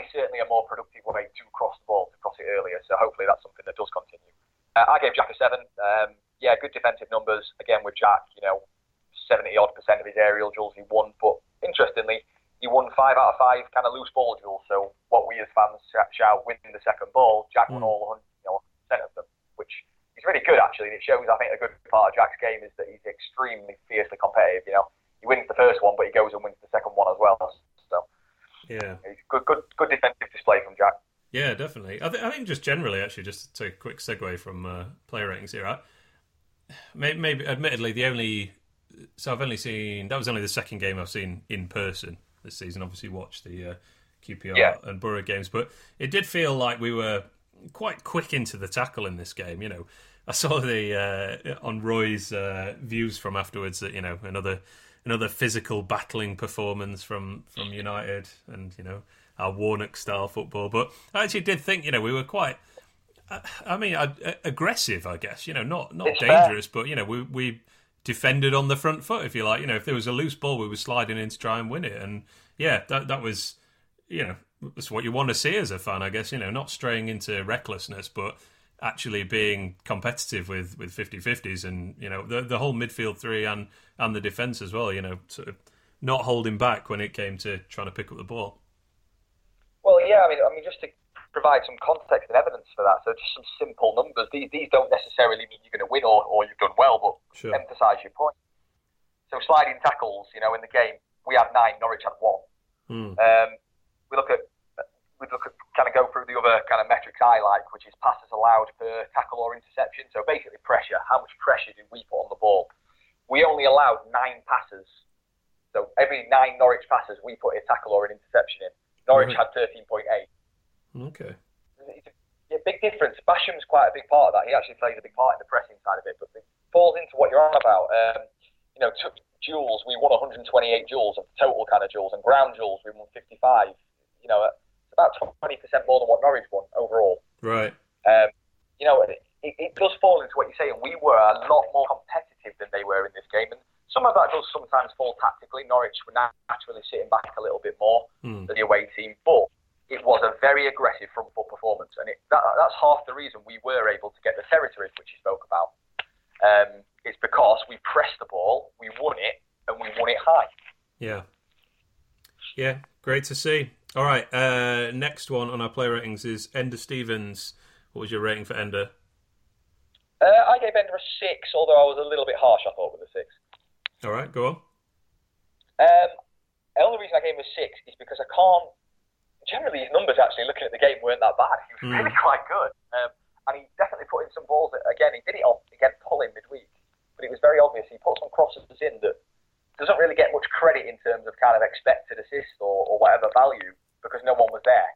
is certainly a more productive way to cross the ball, to cross it earlier. So hopefully that's something that does continue. I gave Jack a 7. Good defensive numbers. Again, with Jack, 70-odd% of his aerial duels he won. But interestingly, he won 5 out of 5 kind of loose ball duels. So what we as fans shout win the second ball, Jack won all 100% of them, which is really good, actually. And it shows, I think, a good part of Jack's game is that he's extremely fiercely competitive. He wins the first one, but he goes and wins the second one as well. So, good defensive display from Jack. Yeah, definitely. I think just generally, actually, just to take a quick segue from player ratings here. Maybe, admittedly, that was only the second game I've seen in person this season. Obviously, watched the QPR and Borough games, but it did feel like we were quite quick into the tackle in this game. I saw on Roy's views from afterwards that another physical battling performance from United and, our Warnock-style football. But I actually did think, we were quite, aggressive, I guess. Not it's dangerous, fair. But, we defended on the front foot, if you like. If there was a loose ball, we were sliding in to try and win it. And, that was, that's what you want to see as a fan, I guess. Not straying into recklessness, but actually being competitive with 50-50s and, the whole midfield three and the defence as well, sort of not holding back when it came to trying to pick up the ball. Well, just to provide some context and evidence for that, so just some simple numbers. These don't necessarily mean you're going to win or you've done well, but sure, emphasise your point. So sliding tackles, in the game, we had 9, Norwich had 1. We look at kind of go through the other kind of metrics I like, which is passes allowed per tackle or interception. So basically pressure. How much pressure did we put on the ball? We only allowed 9 passes. So every 9 Norwich passes, we put a tackle or an interception in. Norwich had 13.8. Okay. It's a big difference. Basham's quite a big part of that. He actually plays a big part in the pressing side of it, but it falls into what you're on about. duels, we won 128 duels of total kind of duels, and ground duels we won 55. You know, it's about 20% more than what Norwich won overall. Right. You know, it does fall into what you're saying. We were a lot more competitive than they were in this game, and some of that does sometimes fall tactically. Norwich were naturally sitting back a little bit more than the away team, but it was a very aggressive front foot performance, and that's half the reason we were able to get the territories which you spoke about. It's because we pressed the ball, we won it, and we won it high. Yeah, great to see. All right, next one on our player ratings is Enda Stevens. What was your rating for Enda? I gave Enda a 6, although I was a little bit harsh, I thought, with a 6. All right, go on. The only reason I gave him a 6 is because I can't... Generally, his numbers, actually, looking at the game, weren't that bad. He was really quite good. And he definitely put in some balls that, again, he did it off against Hull in midweek. But it was very obvious. He put some crosses in that doesn't really get much credit in terms of kind of expected assist or whatever value, because no one was there.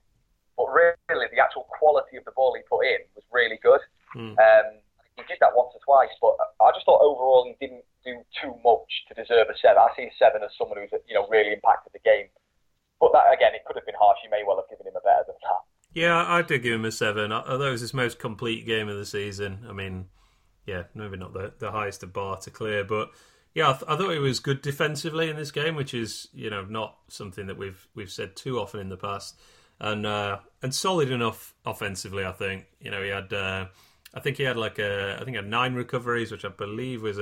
But really, the actual quality of the ball he put in was really good. He did that once or twice, but I just thought overall he didn't do too much to deserve a 7. I see a 7 as someone who's, you know, really impacted the game. But that, again, it could have been harsh. You may well have given him a better than that. Yeah, I did give him a 7. Although it was his most complete game of the season. I mean, yeah, maybe not the highest of bar to clear. But, yeah, I thought he was good defensively in this game, which is, you know, not something that we've said too often in the past. And solid enough offensively, I think. You know, he had, I think he had 9 recoveries, which I believe was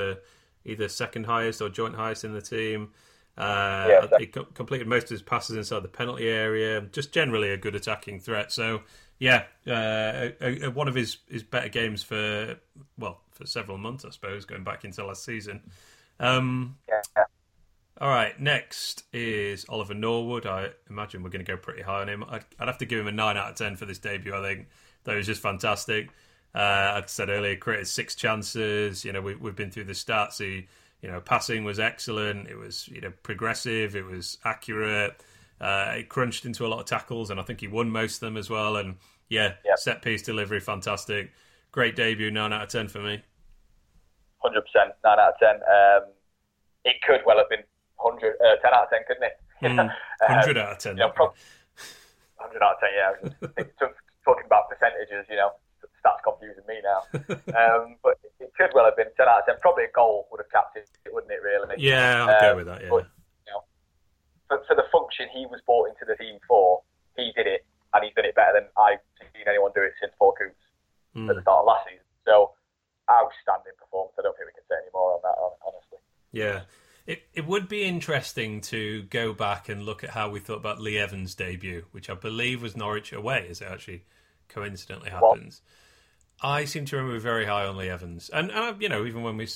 either second highest or joint highest in the team. He completed most of his passes inside the penalty area. Just generally a good attacking threat. So yeah, one of his better games for several months, I suppose, going back into last season. All right, next is Oliver Norwood. I imagine we're going to go pretty high on him. I'd have to give him a 9 out of 10 for this debut. I think that was just fantastic. Like I said earlier, created 6 chances. You know, we've been through the stats. You know, passing was excellent. It was, you know, progressive. It was accurate. It crunched into a lot of tackles, and I think he won most of them as well. And set piece delivery, fantastic. Great debut. 9 out of 10 for me. 100%. 9 out of 10. It could well have been 10 out of 10, couldn't it? 100 out of 10. You know, 100 out of 10. Yeah, talking about percentages, you know. That's confusing me now. But it could well have been 10 out of 10. Probably a goal would have capped it, wouldn't it, really? Yeah, I'll go with that, yeah. But, you know, for the function he was brought into the team for, he did it, and he's done it better than I've seen anyone do it since Paul Coots at the start of last season. So, outstanding performance. I don't think we can say any more on that, honestly. Yeah. It would be interesting to go back and look at how we thought about Lee Evans' debut, which I believe was Norwich away, as it actually coincidentally happens. Well, I seem to remember very high on Lee Evans, and you know, even when we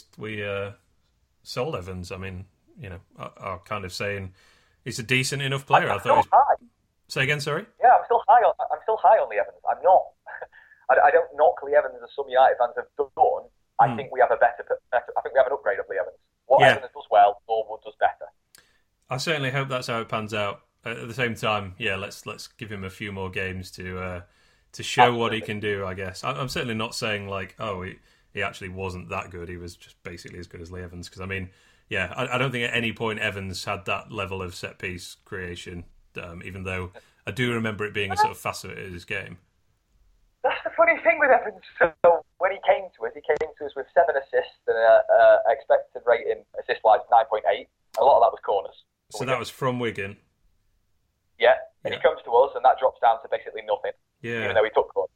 sold Evans, I mean, you know, I'm kind of saying he's a decent enough player. I thought. Say again, sorry. Yeah, I'm still high on Lee Evans. I'm not. I don't knock Lee Evans as some United fans have done. I think we have an upgrade of Lee Evans. Evans does well, Norwood does better. I certainly hope that's how it pans out. At the same time, yeah, let's give him a few more games to show what he can do, I guess. I'm certainly not saying, like, he actually wasn't that good. He was just basically as good as Lee Evans. Because, I mean, yeah, I don't think at any point Evans had that level of set-piece creation, even though I do remember it being a sort of facet of his game. That's the funny thing with Evans. So when he came to us with 7 assists and an expected rating assist-wise 9.8. A lot of that was corners. So that was from Wigan. Yeah, and he comes to us and that drops down to basically nothing. Yeah. Even though he took one.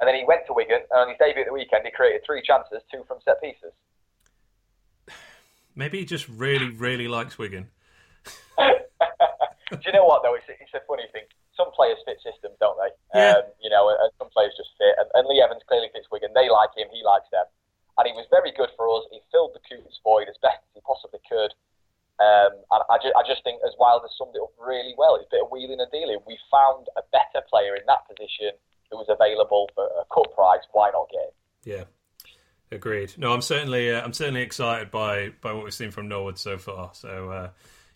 And then he went to Wigan, and on his debut at the weekend, he created 3 chances, 2 from set pieces. Maybe he just really, really likes Wigan. Do you know what, though? It's a funny thing. Some players fit systems, don't they? Yeah. You know, and some players just fit. And Lee Evans clearly fits Wigan. They like him. He likes them. And he was very good for us. He filled the Coots void as best as he possibly could. And I just think, as Wilder summed it up really well, it's a bit of wheeling and dealing. We found a better player in that position who was available for a cut price. Why not get him? Yeah, agreed. No, I'm certainly excited by what we've seen from Norwood so far. So,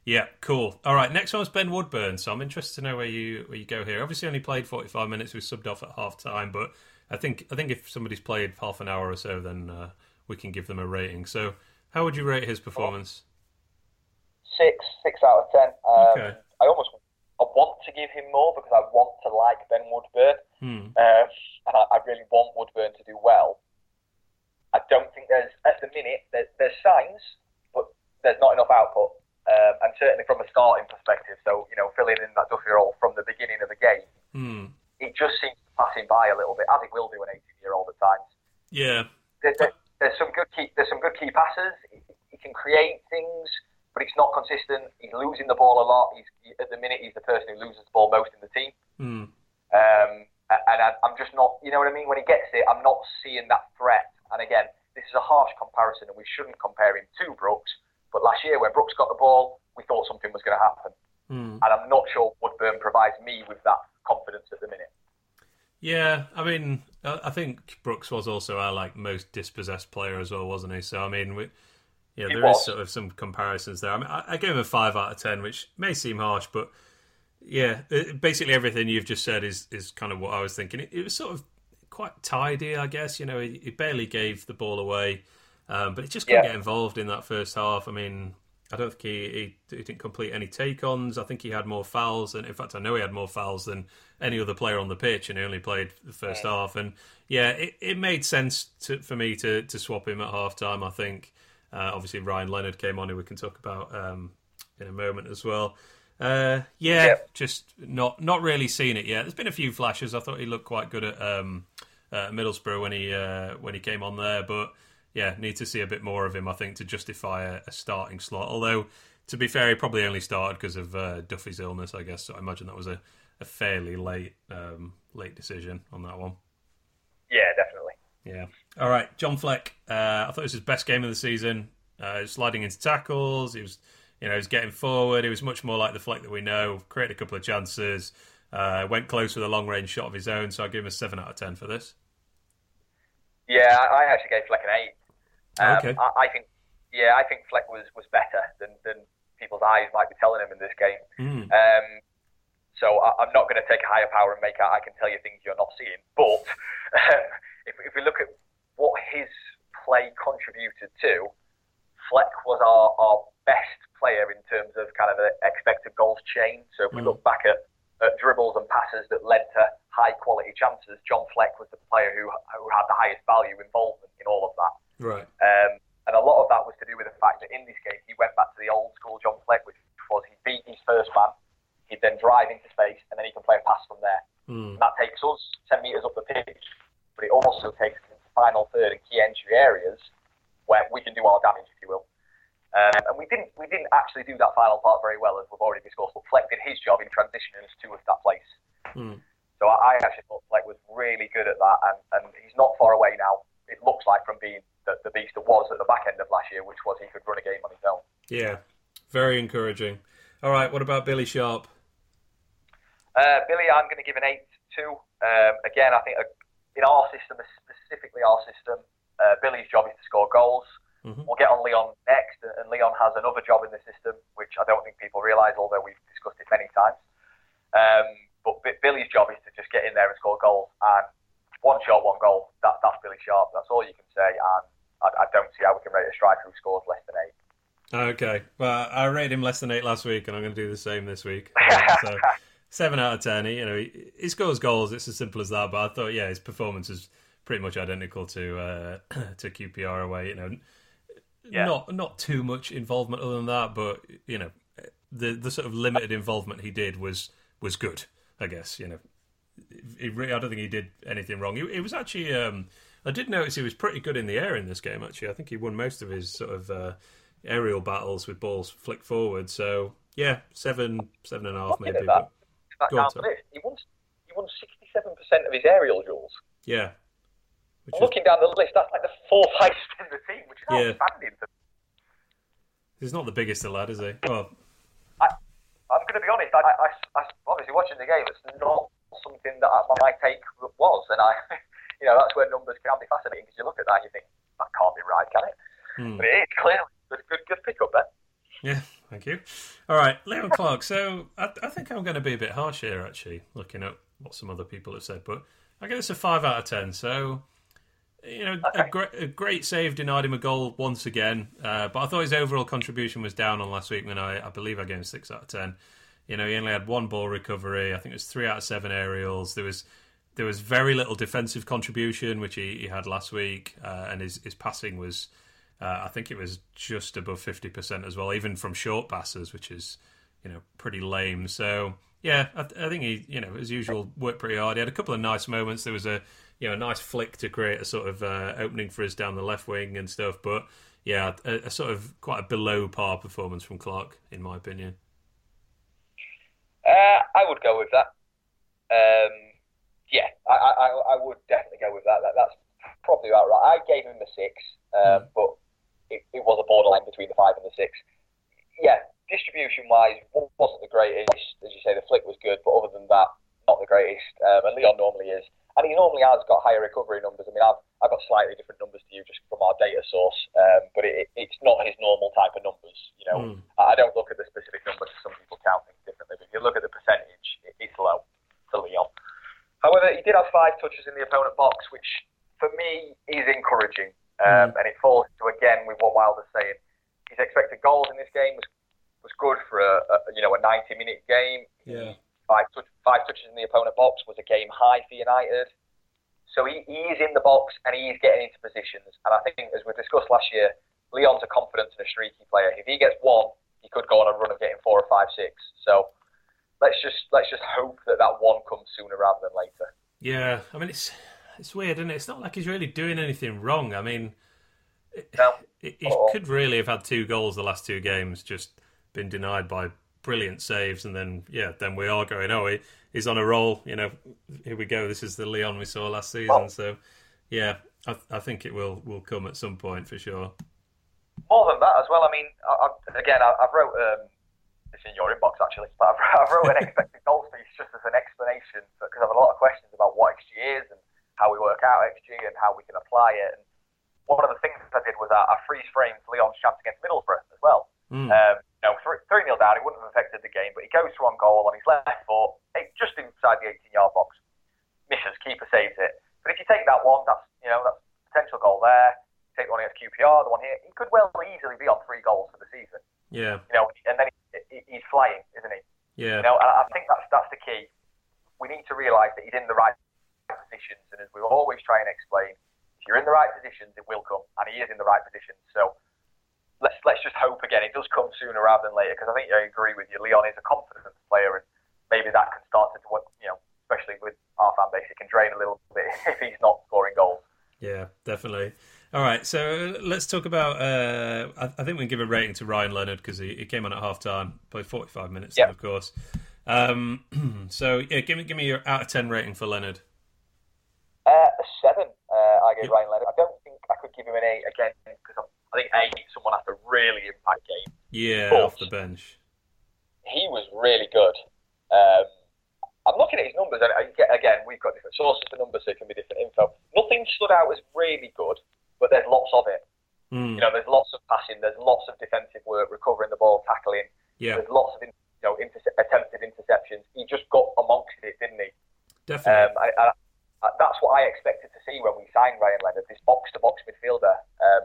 yeah, cool. All right, next one's Ben Woodburn. So I'm interested to know where you go here. Obviously, only played 45 minutes. We subbed off at half time, but I think if somebody's played half an hour or so, then we can give them a rating. So, how would you rate his performance? Six out of ten. Okay. I want to give him more because I want to like Ben Woodburn, and I really want Woodburn to do well. I don't think there's, at the minute, there's signs, but there's not enough output, and certainly from a starting perspective. So, you know, filling in that Duffy role from the beginning of the game, it just seems passing by a little bit, as it will do an 18-year-old at times. Yeah, there's some good key passes. He can create things. But it's not consistent. He's losing the ball a lot. At the minute, he's the person who loses the ball most in the team. And I'm just not, you know what I mean? When he gets it, I'm not seeing that threat. And again, this is a harsh comparison, and we shouldn't compare him to Brooks. But last year, when Brooks got the ball, we thought something was going to happen. And I'm not sure Woodburn provides me with that confidence at the minute. Yeah, I mean, I think Brooks was also our most dispossessed player as well, wasn't he? So, I mean... Yeah, there is sort of some comparisons there. I mean, I gave him a 5 out of 10, which may seem harsh, but yeah, basically everything you've just said is kind of what I was thinking. It was sort of quite tidy, I guess. You know, he barely gave the ball away, but he just couldn't get involved in that first half. I mean, I don't think he didn't complete any take-ons. I think he had more fouls, and in fact, I know he had more fouls than any other player on the pitch, and he only played the first half. And yeah, it made sense for me to swap him at half-time, I think. Obviously, Ryan Leonard came on, who we can talk about in a moment as well. Just not really seen it yet. There's been a few flashes. I thought he looked quite good at Middlesbrough when he came on there. But, yeah, need to see a bit more of him, I think, to justify a starting slot. Although, to be fair, he probably only started because of Duffy's illness, I guess. So I imagine that was a fairly late decision on that one. Yeah, definitely. Yeah. All right, John Fleck. I thought it was his best game of the season. He was sliding into tackles. He was, he was getting forward. He was much more like the Fleck that we know. Created a couple of chances. Went close with a long-range shot of his own. So I give him a 7 out of 10 for this. Yeah, I actually gave Fleck an 8. Okay. I think Fleck was better than people's eyes might be telling him in this game. So I'm not going to take a higher power and make out I can tell you things you're not seeing, but. If we look at what his play contributed to, Fleck was our best player in terms of kind of an expected goals chain. So if we look back at dribbles and passes that led to high-quality chances, John Fleck was the player who had the highest value involvement in all of that. Right. And a lot of that was to do with the fact that in this game, he went back to the old-school John Fleck, which was he beat his first man, he'd then drive into space, and then he can play a pass from there. And that takes us 10 metres up the pitch. But it also takes the final third and key entry areas where we can do our damage, if you will. And we didn't actually do that final part very well, as we've already discussed. But Fleck did his job in transitioning us to that place. So I actually thought Fleck was really good at that, and he's not far away now. It looks like from being the beast that was at the back end of last year, which was he could run a game on his own. Yeah, very encouraging. All right, what about Billy Sharp? Billy, I'm going to give an 8-2. Again, I think. In our system, specifically our system, Billy's job is to score goals. We'll get on Leon next, and Leon has another job in the system, which I don't think people realise, although we've discussed it many times. But Billy's job is to just get in there and score goals. And one shot, one goal, that's Billy Sharp. That's all you can say. And I don't see how we can rate a striker who scores less than 8. Okay. Well, I rated him less than 8 last week, and I'm going to do the same this week. So... 7 out of 10. He scores goals. It's as simple as that. But I thought, his performance is pretty much identical to QPR away. Not too much involvement other than that. But the sort of limited involvement he did was good, I guess. I don't think he did anything wrong. It was actually. I did notice he was pretty good in the air in this game. Actually, I think he won most of his sort of aerial battles with balls flicked forward. So 7.5 maybe. He won 67% of his aerial duels. Yeah. Looking down the list, that's the fourth highest in the team, which is outstanding. He's not the biggest of lad, is he? Well, I'm going to be honest. I obviously watching the game, it's not something that my take was, and that's where numbers can be fascinating because you look at that and you think that can't be right, can it? But it is clearly good pick up there. Yeah, thank you. All right, Leon Clark. So I think I'm going to be a bit harsh here, actually, looking at what some other people have said. But I give this a 5 out of 10. So You know, okay. a great save denied him a goal once again. But I thought his overall contribution was down on last week when I believe I gave him 6 out of 10. You know, he only had one ball recovery. I think it was 3 out of 7 aerials. There was very little defensive contribution, which he had last week, and his passing was, I think it was just above 50% as well, even from short passes, which is, you know, pretty lame. So yeah, I think he, you know, as usual, worked pretty hard. He had a couple of nice moments. There was a nice flick to create a sort of opening for us down the left wing and stuff. But yeah, a sort of quite a below par performance from Clark, in my opinion. I would go with that. Yeah, I would definitely go with that. That's probably about right. I gave him the 6, but it was a borderline between the 5 and the 6. Yeah, distribution-wise, wasn't the greatest. As you say, the flick was good, but other than that, not the greatest. And Leon normally is. And he normally has got higher recovery numbers. I mean, I've got slightly different numbers to you just from our data source, but it's not his normal type of numbers. You know, I don't look at the specific numbers because some people count things differently, but if you look at the percentage, it's low for Leon. However, he did have 5 touches in the opponent box, which for me is encouraging. And it falls into, again, with what Wilder's saying. His expected goals in this game was good for a 90-minute game. Yeah. 5 touches in the opponent box was a game high for United. So he is in the box and he is getting into positions. And I think, as we discussed last year, Leon's a confidence and a streaky player. If he gets 1, he could go on a run of getting 4 or 5, 6. So Let's just hope that 1 comes sooner rather than later. Yeah, I mean it's weird, isn't it? It's not like he's really doing anything wrong. I mean, he could really have had 2 goals the last 2 games, just been denied by brilliant saves, and then we are going, oh, he's on a roll. You know, here we go. This is the Leon we saw last season. Well, so, yeah, I think it will come at some point for sure. More than that as well. I mean, I've wrote. It's in your inbox actually, but I've wrote an expected goals piece just as an explanation because I have a lot of questions about what XG is and how we work out XG and how we can apply it. And one of the things I did was I freeze framed Leon's chance against Middlesbrough as well. 3-0 down, it wouldn't have affected the game, but he goes for 1 goal on his left foot, just inside the 18-yard box, misses, keeper saves it. But if you take that one, that's a potential goal there. You take the one against QPR, the one here, he could well easily be on 3 goals for the season. Yeah, you know, and then he's flying, isn't he? Yeah. You know, and I think that's the key. We need to realise that he's in the right positions, and as we always try and explain, if you're in the right positions, it will come, and he is in the right positions. So let's just hope again it does come sooner rather than later, because I think I agree with you. Leon is a confidence player, and maybe that can start to, you know, especially with our fan base, it can drain a little bit if he's not scoring goals. Yeah, definitely. All right, so let's talk about... I think we can give a rating to Ryan Leonard because he came on at half-time, played 45 minutes, yep. Then, of course. So, yeah, give me your out of 10 rating for Leonard. A 7, I gave Ryan Leonard. I don't think I could give him an 8 again because I think 8, someone has to really impact game. Yeah, but off the bench. He was really good. I'm looking at his numbers, and again, we've got different sources for numbers, so it can be different info. Nothing stood out as really good. But there's lots of it. You know, there's lots of passing, there's lots of defensive work, recovering the ball, tackling. Yeah. There's lots of attempted interceptions. He just got amongst it, didn't he? Definitely. I that's what I expected to see when we signed Ryan Leonard, this box-to-box midfielder.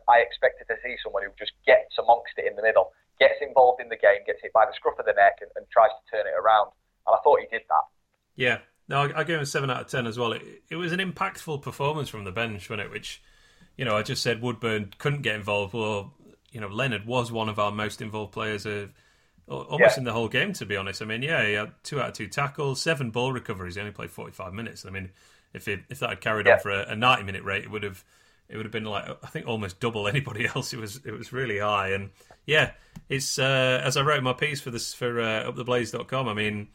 I expected to see someone who just gets amongst it in the middle, gets involved in the game, gets hit by the scruff of the neck and tries to turn it around. And I thought he did that. Yeah. No, I gave him a 7 out of 10 as well. It was an impactful performance from the bench, wasn't it, which... You know, I just said Woodburn couldn't get involved. Well, you know, Leonard was one of our most involved players almost in the whole game, to be honest. I mean, yeah, he had 2 out of 2 tackles, 7 ball recoveries. He only played 45 minutes. I mean, if that had carried on for a 90-minute rate, it would have been like, I think, almost double anybody else. It was really high. And yeah, it's as I wrote in my piece for this for uptheblaze.com. I mean,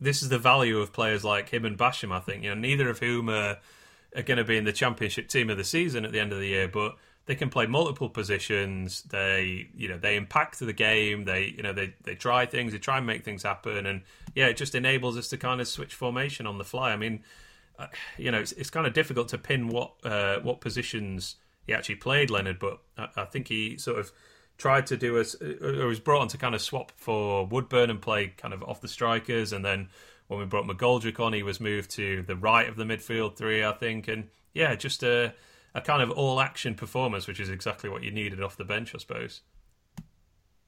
this is the value of players like him and Basham. I think, you know, neither of whom are going to be in the championship team of the season at the end of the year, but they can play multiple positions. They, you know, they impact the game. They, you know, they try things. They try and make things happen. And yeah, it just enables us to kind of switch formation on the fly. I mean, you know, it's kind of difficult to pin what positions he actually played, Leonard. But I think he sort of tried to do or was brought on to kind of swap for Woodburn and play kind of off the strikers, and then. When we brought McGoldrick on, he was moved to the right of the midfield 3, I think. And yeah, just a kind of all-action performance, which is exactly what you needed off the bench, I suppose.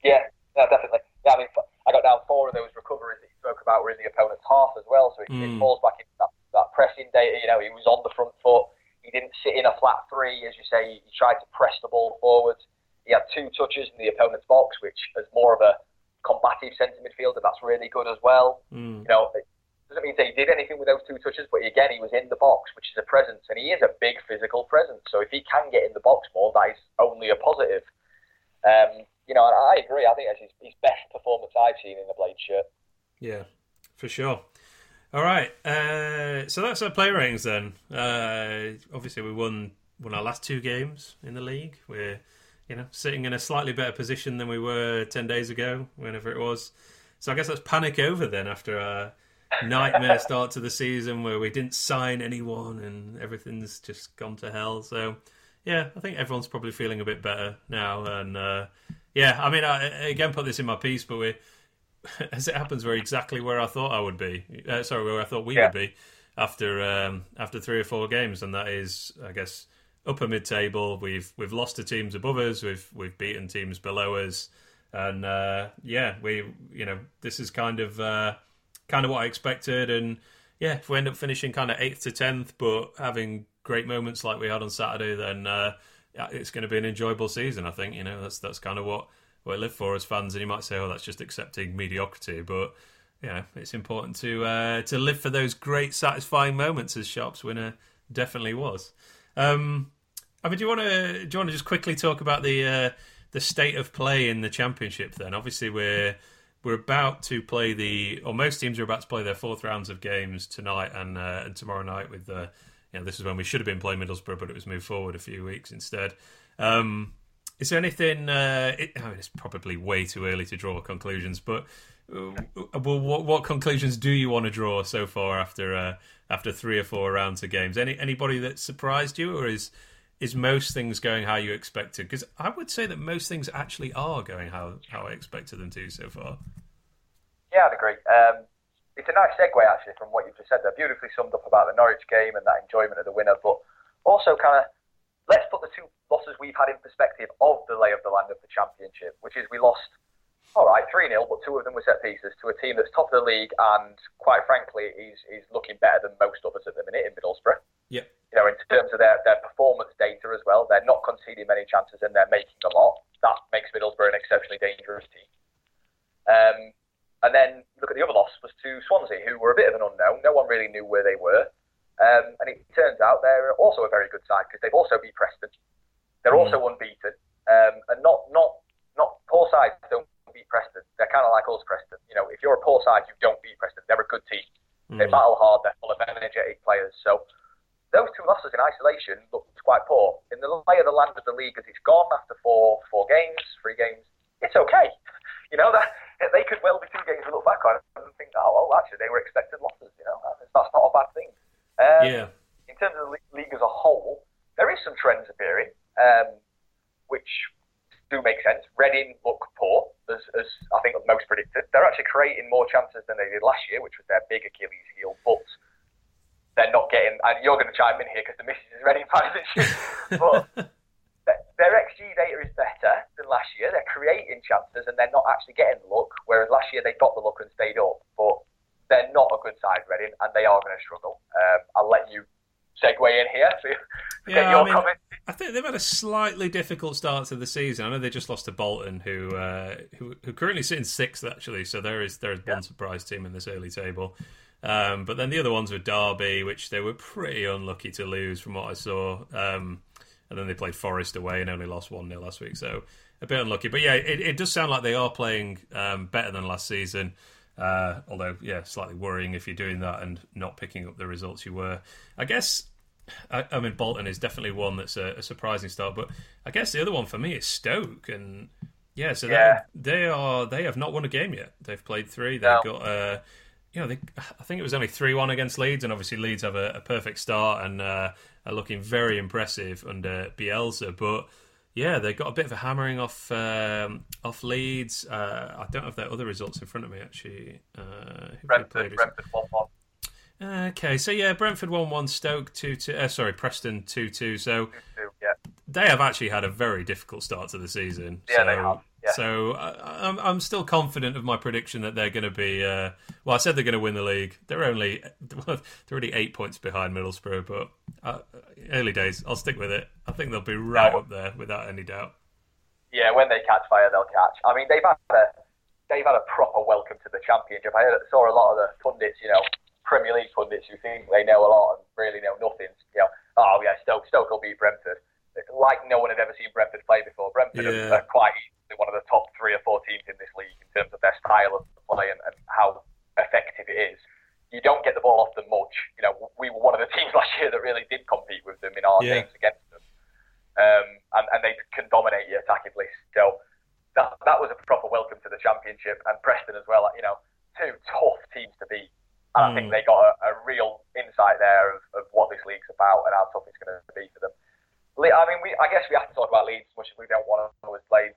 Yeah, no, definitely. Yeah, I mean, I got down four of those recoveries that you spoke about were in the opponent's half as well, so it falls back into that pressing data. You know, he was on the front foot. He didn't sit in a flat three, as you say. He tried to press the ball forward. He had two touches in the opponent's box, which is more of a combative centre midfielder. That's really good as well. You know, it doesn't mean that he did anything with those two touches, but again, he was in the box, which is a presence, and he is a big physical presence. So if he can get in the box more, that is only a positive. You know, and I agree. I think that's his best performance I've seen in a Blade shirt. Yeah, for sure. All right, so that's our play ratings then. Obviously, we won our last two games in the league. We're, you know, sitting in a slightly better position than we were 10 days ago, whenever it was. So I guess that's panic over then after our nightmare start to the season where we didn't sign anyone and everything's just gone to hell. So yeah, I think everyone's probably feeling a bit better now. And yeah, I mean, I again put this in my piece, but we're, as it happens, we're exactly where I thought I would be. Where I thought we would be after three or four games, and that is, I guess, upper mid table. We've lost to teams above us. We've beaten teams below us, and this is kind of what I expected. And yeah, if we end up finishing kind of 8th to 10th, but having great moments like we had on Saturday, then it's going to be an enjoyable season. I think, you know, that's kind of what I live for as fans, and you might say, "Oh, that's just accepting mediocrity," but you know, it's important to live for those great, satisfying moments, as Sharp's winner definitely was. I mean, do you want to just quickly talk about the state of play in the Championship? Then, obviously, we're about to play most teams are about to play their fourth rounds of games tonight and tomorrow night. With the, you know, this is when we should have been playing Middlesbrough, but it was moved forward a few weeks instead. Is there anything? It's probably way too early to draw conclusions, but what conclusions do you want to draw so far after three or four rounds of games? Anybody that surprised you, or is most things going how you expected? Because I would say that most things actually are going how I expected them to so far. Yeah, I'd agree. It's a nice segue actually from what you've just said. They're beautifully summed up about the Norwich game and that enjoyment of the winner, but also kind of, let's put the two losses we've had in perspective of the lay of the land of the Championship, which is we lost, all right, 3-0, but two of them were set pieces to a team that's top of the league and, quite frankly, is looking better than most others at the minute in Middlesbrough. Yeah. You know, in terms of their performance data as well, they're not conceding many chances and they're making a lot. That makes Middlesbrough an exceptionally dangerous team. And then look at the other loss was to Swansea, who were a bit of an unknown. No one really knew where they were. And it turns out they're also a very good side because they've also beat Preston. They're also unbeaten, and not poor sides don't beat Preston. They're kind of like us, Preston. You know, if you're a poor side, you don't beat Preston. They're a good team. They battle hard. They're full of energetic players. So those two losses in isolation looked quite poor. In the lay of the land of the league, as it's gone after three games, it's okay. You know, that they could well be two games we look back on and think, oh well, actually they were expected losses. You know, that's not a bad thing. In terms of the league as a whole, there is some trends appearing, which do make sense. Reading look poor, as I think most predicted. They're actually creating more chances than they did last year, which was their big Achilles heel, but they're not getting, and you're going to chime in here because the missus is Reading fans, but their XG data is better than last year. They're creating chances and they're not actually getting the luck, whereas last year they got the luck and stayed up, but they're not a good side, Reading, and they are going to struggle. I'll let you segue in here to get your comments. I think they've had a slightly difficult start to the season. I know they just lost to Bolton, who currently sit in 6th, actually, so there is one surprise team in this early table. But then the other ones were Derby, which they were pretty unlucky to lose from what I saw. And then they played Forest away and only lost 1-0 last week, so a bit unlucky. But yeah, it does sound like they are playing better than last season. Although, yeah, slightly worrying if you're doing that and not picking up the results you were. I guess, I mean, Bolton is definitely one that's a surprising start, but I guess the other one for me is Stoke, and yeah, so yeah. They have not won a game yet. They've played 3. They've got, I think it was only 3-1 against Leeds, and obviously Leeds have a perfect start and are looking very impressive under Bielsa, but. Yeah, they got a bit of a hammering off Leeds. I don't have their other results in front of me, actually. Brentford 1-1. Okay, so yeah, Brentford 1-1, Stoke 2-2. Preston 2-2. So they have actually had a very difficult start to the season. Yeah, so, they have. Yeah. So I'm still confident of my prediction that they're going to be. Well, I said they're going to win the league. They're only 8 points behind Middlesbrough, but early days. I'll stick with it. I think they'll be right up there without any doubt. Yeah, when they catch fire, they'll catch. I mean, they've had a proper welcome to the championship. I saw a lot of the pundits, you know, Premier League pundits who think they know a lot and really know nothing. You know, oh yeah, Stoke will beat Brentford. It's like no one had ever seen Brentford play before. Brentford are quite easily one of the top 3 or 4 teams in this league in terms of their style of play and how effective it is. You don't get the ball off them much. You know, we were one of the teams last year that really did compete with them in our games against them. And they can dominate you attackingly. So that was a proper welcome to the championship, and Preston as well. You know, 2 tough teams to beat, and I think they got a real insight there of what this league's about and how tough it's going to be for them. I mean, I guess we have to talk about Leeds as much as we don't want to always play.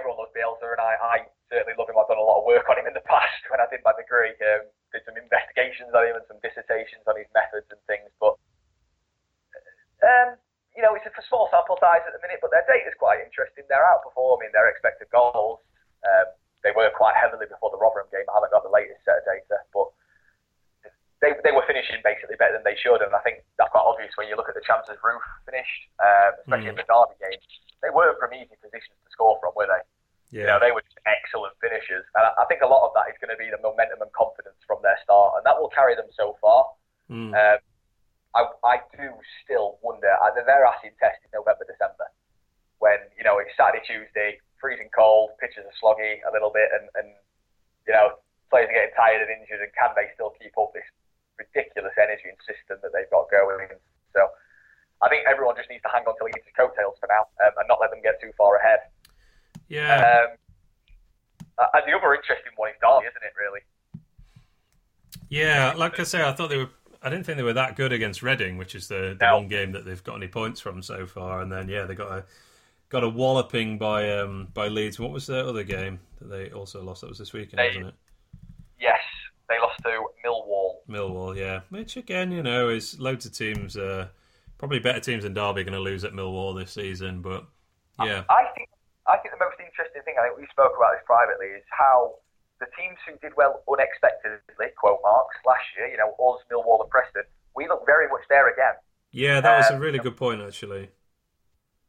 Everyone loves Bielsa, and I certainly love him. I've done a lot of work on him in the past when I did my degree. Did some investigations on him and some dissertations on his methods and things, but. You know, it's a small sample size at the minute, but their data's quite interesting. They're outperforming their expected goals. They were quite heavily before the Rotherham game. I haven't got the latest set of data, but they were finishing basically better than they should, and I think that's quite obvious when you look at the chances Roof finished, especially in the Derby game. They weren't from easy positions to score from, were they? Yeah. You know, they were just excellent finishers, and I think a lot of that is going to be the momentum and confidence from their start, and that will carry them so far. I do still wonder. Their acid test in November, December, when you know it's Saturday, Tuesday, freezing cold, pitches are sloggy a little bit, and you know players are getting tired and injured, and can they still keep up this ridiculous energy and system that they've got going? So I think everyone just needs to hang on to Leeds' coattails for now, and not let them get too far ahead. Yeah. And the other interesting one is Derby, isn't it? Really. Yeah, like I say, I didn't think they were that good against Reading, which is the one game that they've got any points from so far. And then, they got a walloping by Leeds. What was their other game that they also lost? That was this weekend, wasn't it? Yes, they lost to Millwall. Millwall, yeah. Which, again, is loads of teams, probably better teams than Derby, going to lose at Millwall this season. But, yeah. I think the most interesting thing, I think we spoke about this privately, is how the teams who did well unexpectedly, quote marks, last year, us, Millwall and Preston, we look very much there again. Yeah, that was a really good point, actually.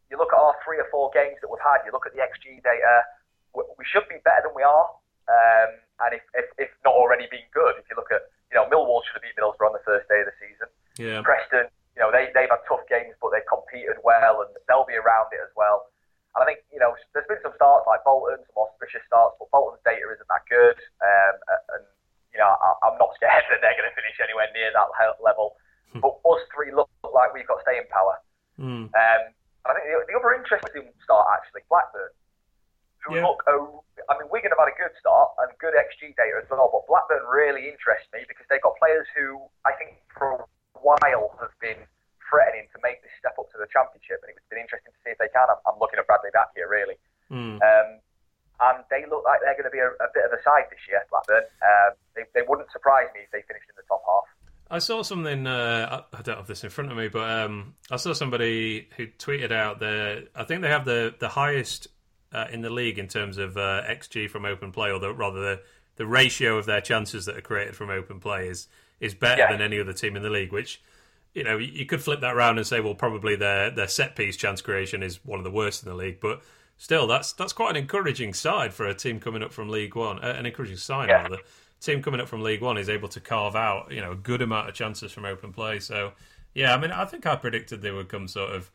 You look at our 3 or 4 games that we've had, you look at the XG data, we should be better than we are, and if not already being good, if you look at, Millwall should have beat Middlesbrough on the first day of the season. Yeah. Preston, they've had tough games, but they've competed well, and they'll be around it as well. And I think, there's been some starts like Bolton, some auspicious starts, but Bolton's data isn't that good. And, I'm not scared that they're going to finish anywhere near that level. But us 3 look like we've got staying power. And I think the other interesting start, actually, Blackburn. Wigan have had a good start and good XG data as well, but Blackburn really interests me because they've got players who, I think, for a while have been threatening to make this step up to the championship, and it's been interesting to see if they can. I'm looking at Bradley back here, really. And they look like they're going to be a bit of a side this year, Blackburn. They wouldn't surprise me if they finished in the top half. I saw something, I don't have this in front of me, but I saw somebody who tweeted out I think they have the highest in the league in terms of XG from open play, or rather the ratio of their chances that are created from open play is better than any other team in the league, which... you could flip that around and say, well, probably their set-piece chance creation is one of the worst in the league, but still, that's quite an encouraging side for a team coming up from League One. An encouraging sign, rather. A team coming up from League One is able to carve out, a good amount of chances from open play. So, yeah, I mean, I think I predicted they would come sort of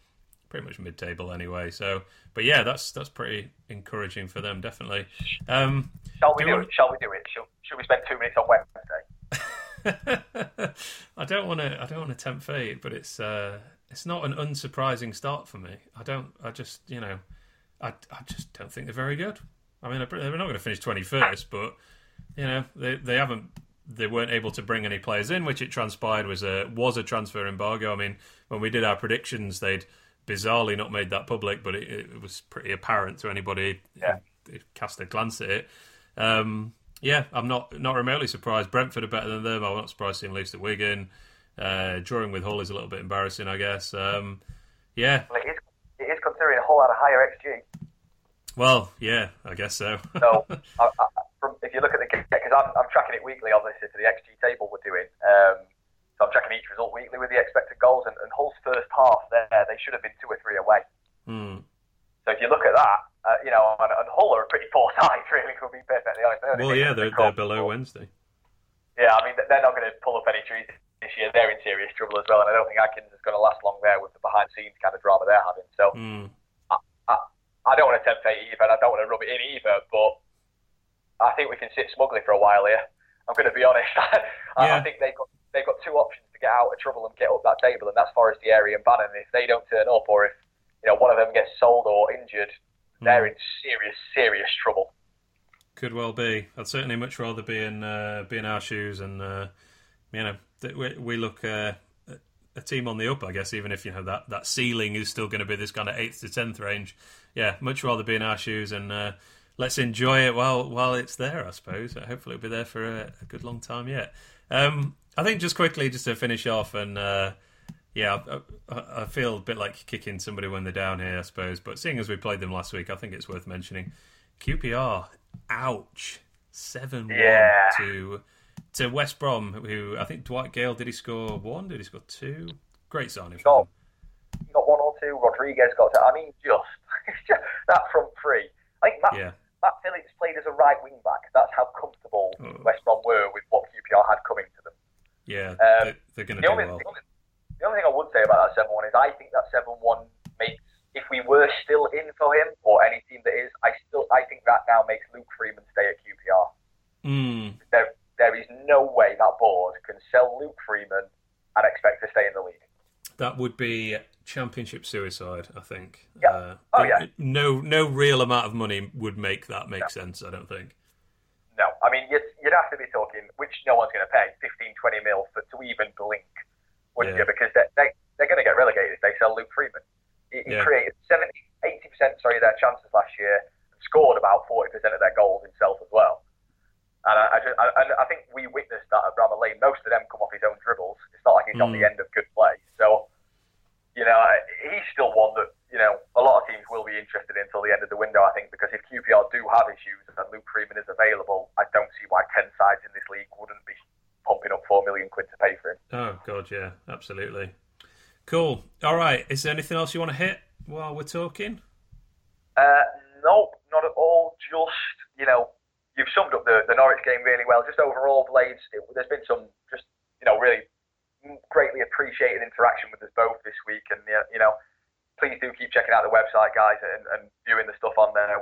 pretty much mid-table anyway. So, but yeah, that's pretty encouraging for them, definitely. Shall we do it? Should we spend 2 minutes on Wednesday? I don't want to tempt fate, but it's not an unsurprising start for me. I just don't think they're very good. I mean, they're not going to finish 21st, but they weren't able to bring any players in, which it transpired was a transfer embargo. I mean, when we did our predictions, they'd bizarrely not made that public, but it was pretty apparent to anybody who cast a glance at it. Yeah, I'm not remotely surprised. Brentford are better than them. I'm not surprised seeing Leeds at Wigan. Drawing with Hull is a little bit embarrassing, I guess. Yeah. Well, it is considering Hull had a higher XG. Well, yeah, I guess so. So, if you look at the game, because I'm tracking it weekly, obviously, for the XG table we're doing. So I'm tracking each result weekly with the expected goals, and Hull's first half there, they should have been 2 or 3 away. Mm. So if you look at that, and Hull are a pretty poor side, really, to be perfectly honest. Well, yeah, they're below Wednesday. Yeah, I mean, they're not going to pull up any trees this year. They're in serious trouble as well, and I don't think Atkins is going to last long there with the behind-the-scenes kind of drama they're having. So I don't want to tempt fate either, and I don't want to rub it in either, but I think we can sit smugly for a while here. I'm going to be honest. I think they've got 2 options to get out of trouble and get up that table, and that's Forestieri and Bannon. If they don't turn up, or if one of them gets sold or injured, they're in serious trouble. Could well be. I'd certainly much rather be in our shoes, and we look a team on the up, I guess. Even if that ceiling is still going to be this kind of 8th to 10th range. Yeah, much rather be in our shoes and let's enjoy it while it's there. I suppose. Hopefully, it'll be there for a good long time yet. I think just quickly, just to finish off, and I feel a bit like kicking somebody when they're down here, I suppose. But seeing as we played them last week, I think it's worth mentioning. QPR, ouch, 7-1 to West Brom, who I think Dwight Gale, did he score 1? Did he score 2? Great signing. He got 1 or 2. Rodriguez got 2. I mean, just that front three. I think Matt Phillips played as a right wing back. That's how comfortable West Brom were with what QPR had coming to them. Yeah, they're going to do well. The only thing I would say about that 7-1 is I think that 7-1 makes, if we were still in for him or any team that is, I think that now makes Luke Freeman stay at QPR. Mm. There is no way that board can sell Luke Freeman and expect to stay in the league. That would be championship suicide, I think. Yeah. No real amount of money would make that make sense, I don't think. No, I mean, you'd have to be talking, which no one's going to pay, 15, 20 mil to even blink, wouldn't you? Because they're going to get relegated if they sell Luke Freeman. He created 80% of their chances last year, and scored about 40% of their goals himself as well. And I think we witnessed that at Bramall Lane. Most of them come off his own dribbles. It's not like he's on the end of good play. So, he's still one that, a lot of teams will be interested in until the end of the window, I think, because if QPR do have issues and Luke Freeman is available, I don't see why 10 sides in this league wouldn't be pumping up £4 million to pay for him. Oh, God, yeah, absolutely. Cool. All right. Is there anything else you want to hit while we're talking? Nope, not at all. Just, you've summed up the Norwich game really well. Just overall, Blades, there's been some just, really greatly appreciated interaction with us both this week. And, please do keep checking out the website, guys, and viewing the stuff on there.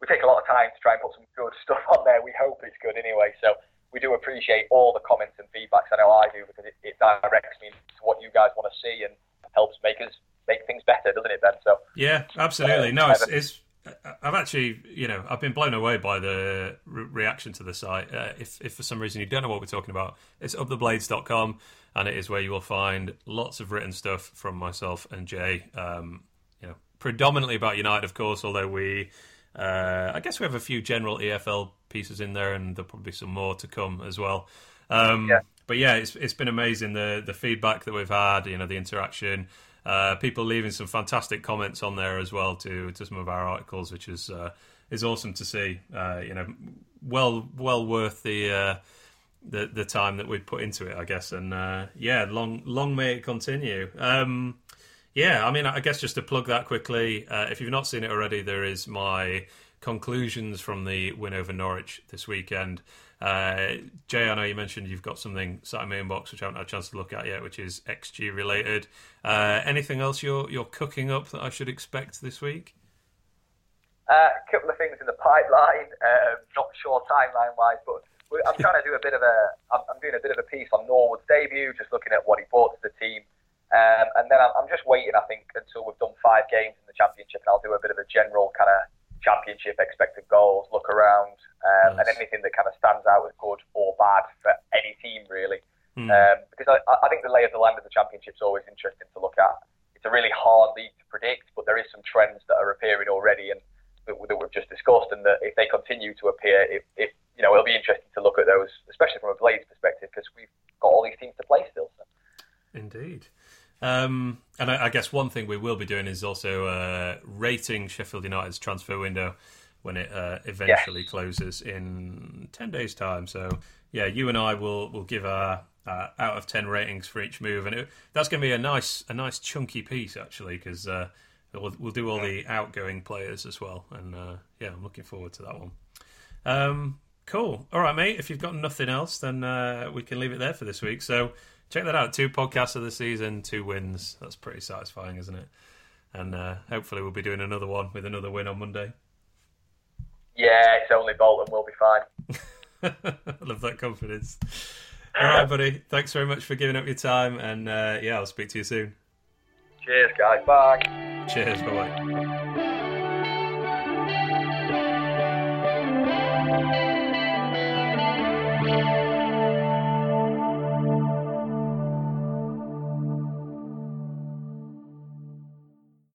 We take a lot of time to try and put some good stuff on there. We hope it's good anyway. So we do appreciate all the comments and feedbacks. I know I do, because it directs me to what you guys want to see and helps make things better, doesn't it, Ben? So yeah, absolutely. No, it's I've actually, I've been blown away by the reaction to the site. If for some reason you don't know what we're talking about, it's uptheblades.com, and it is where you will find lots of written stuff from myself and Jay. Predominantly about United, of course, although we. I guess we have a few general EFL pieces in there, and there'll probably be some more to come as well. But yeah, it's been amazing the feedback that we've had, the interaction, people leaving some fantastic comments on there as well to some of our articles, which is awesome to see. Well worth the time that we put into it, I guess. And long may it continue. I guess just to plug that quickly, if you've not seen it already, there is my conclusions from the win over Norwich this weekend. Jay, I know you mentioned you've got something sat in my inbox which I haven't had a chance to look at yet, which is XG related. Anything else you're cooking up that I should expect this week? A couple of things in the pipeline, not sure timeline-wise, but I'm trying to do I'm doing a bit of a piece on Norwood's debut, just looking at what he brought to the team. And then I'm just waiting, I think, until we've done 5 games in the Championship, and I'll do a bit of a general kind of Championship expected goals, look around, and anything that kind of stands out as good or bad for any team, really. Because I think the lay of the land of the Championship is always interesting to look at. It's a really hard league to predict, but there is some trends that are appearing already and that we've just discussed, and that if they continue to appear, if you know, it'll be interesting to look at those, especially from a Blades perspective, because we've got all these teams to play still. So. Indeed. And I guess one thing we will be doing is also rating Sheffield United's transfer window when it eventually closes in 10 days' time. So, yeah, you and I will give our out of 10 ratings for each move. And that's going to be a nice chunky piece, actually, because we'll do all the outgoing players as well. And, yeah, I'm looking forward to that one. Cool. All right, mate, if you've got nothing else, then we can leave it there for this week. So check that out. 2 podcasts of the season, 2 wins. That's pretty satisfying, isn't it? And hopefully we'll be doing another one with another win on Monday. Yeah, it's only Bolton. We'll be fine. I love that confidence. All right, buddy. Thanks very much for giving up your time. And, yeah, I'll speak to you soon. Cheers, guys. Bye. Cheers. Bye-bye.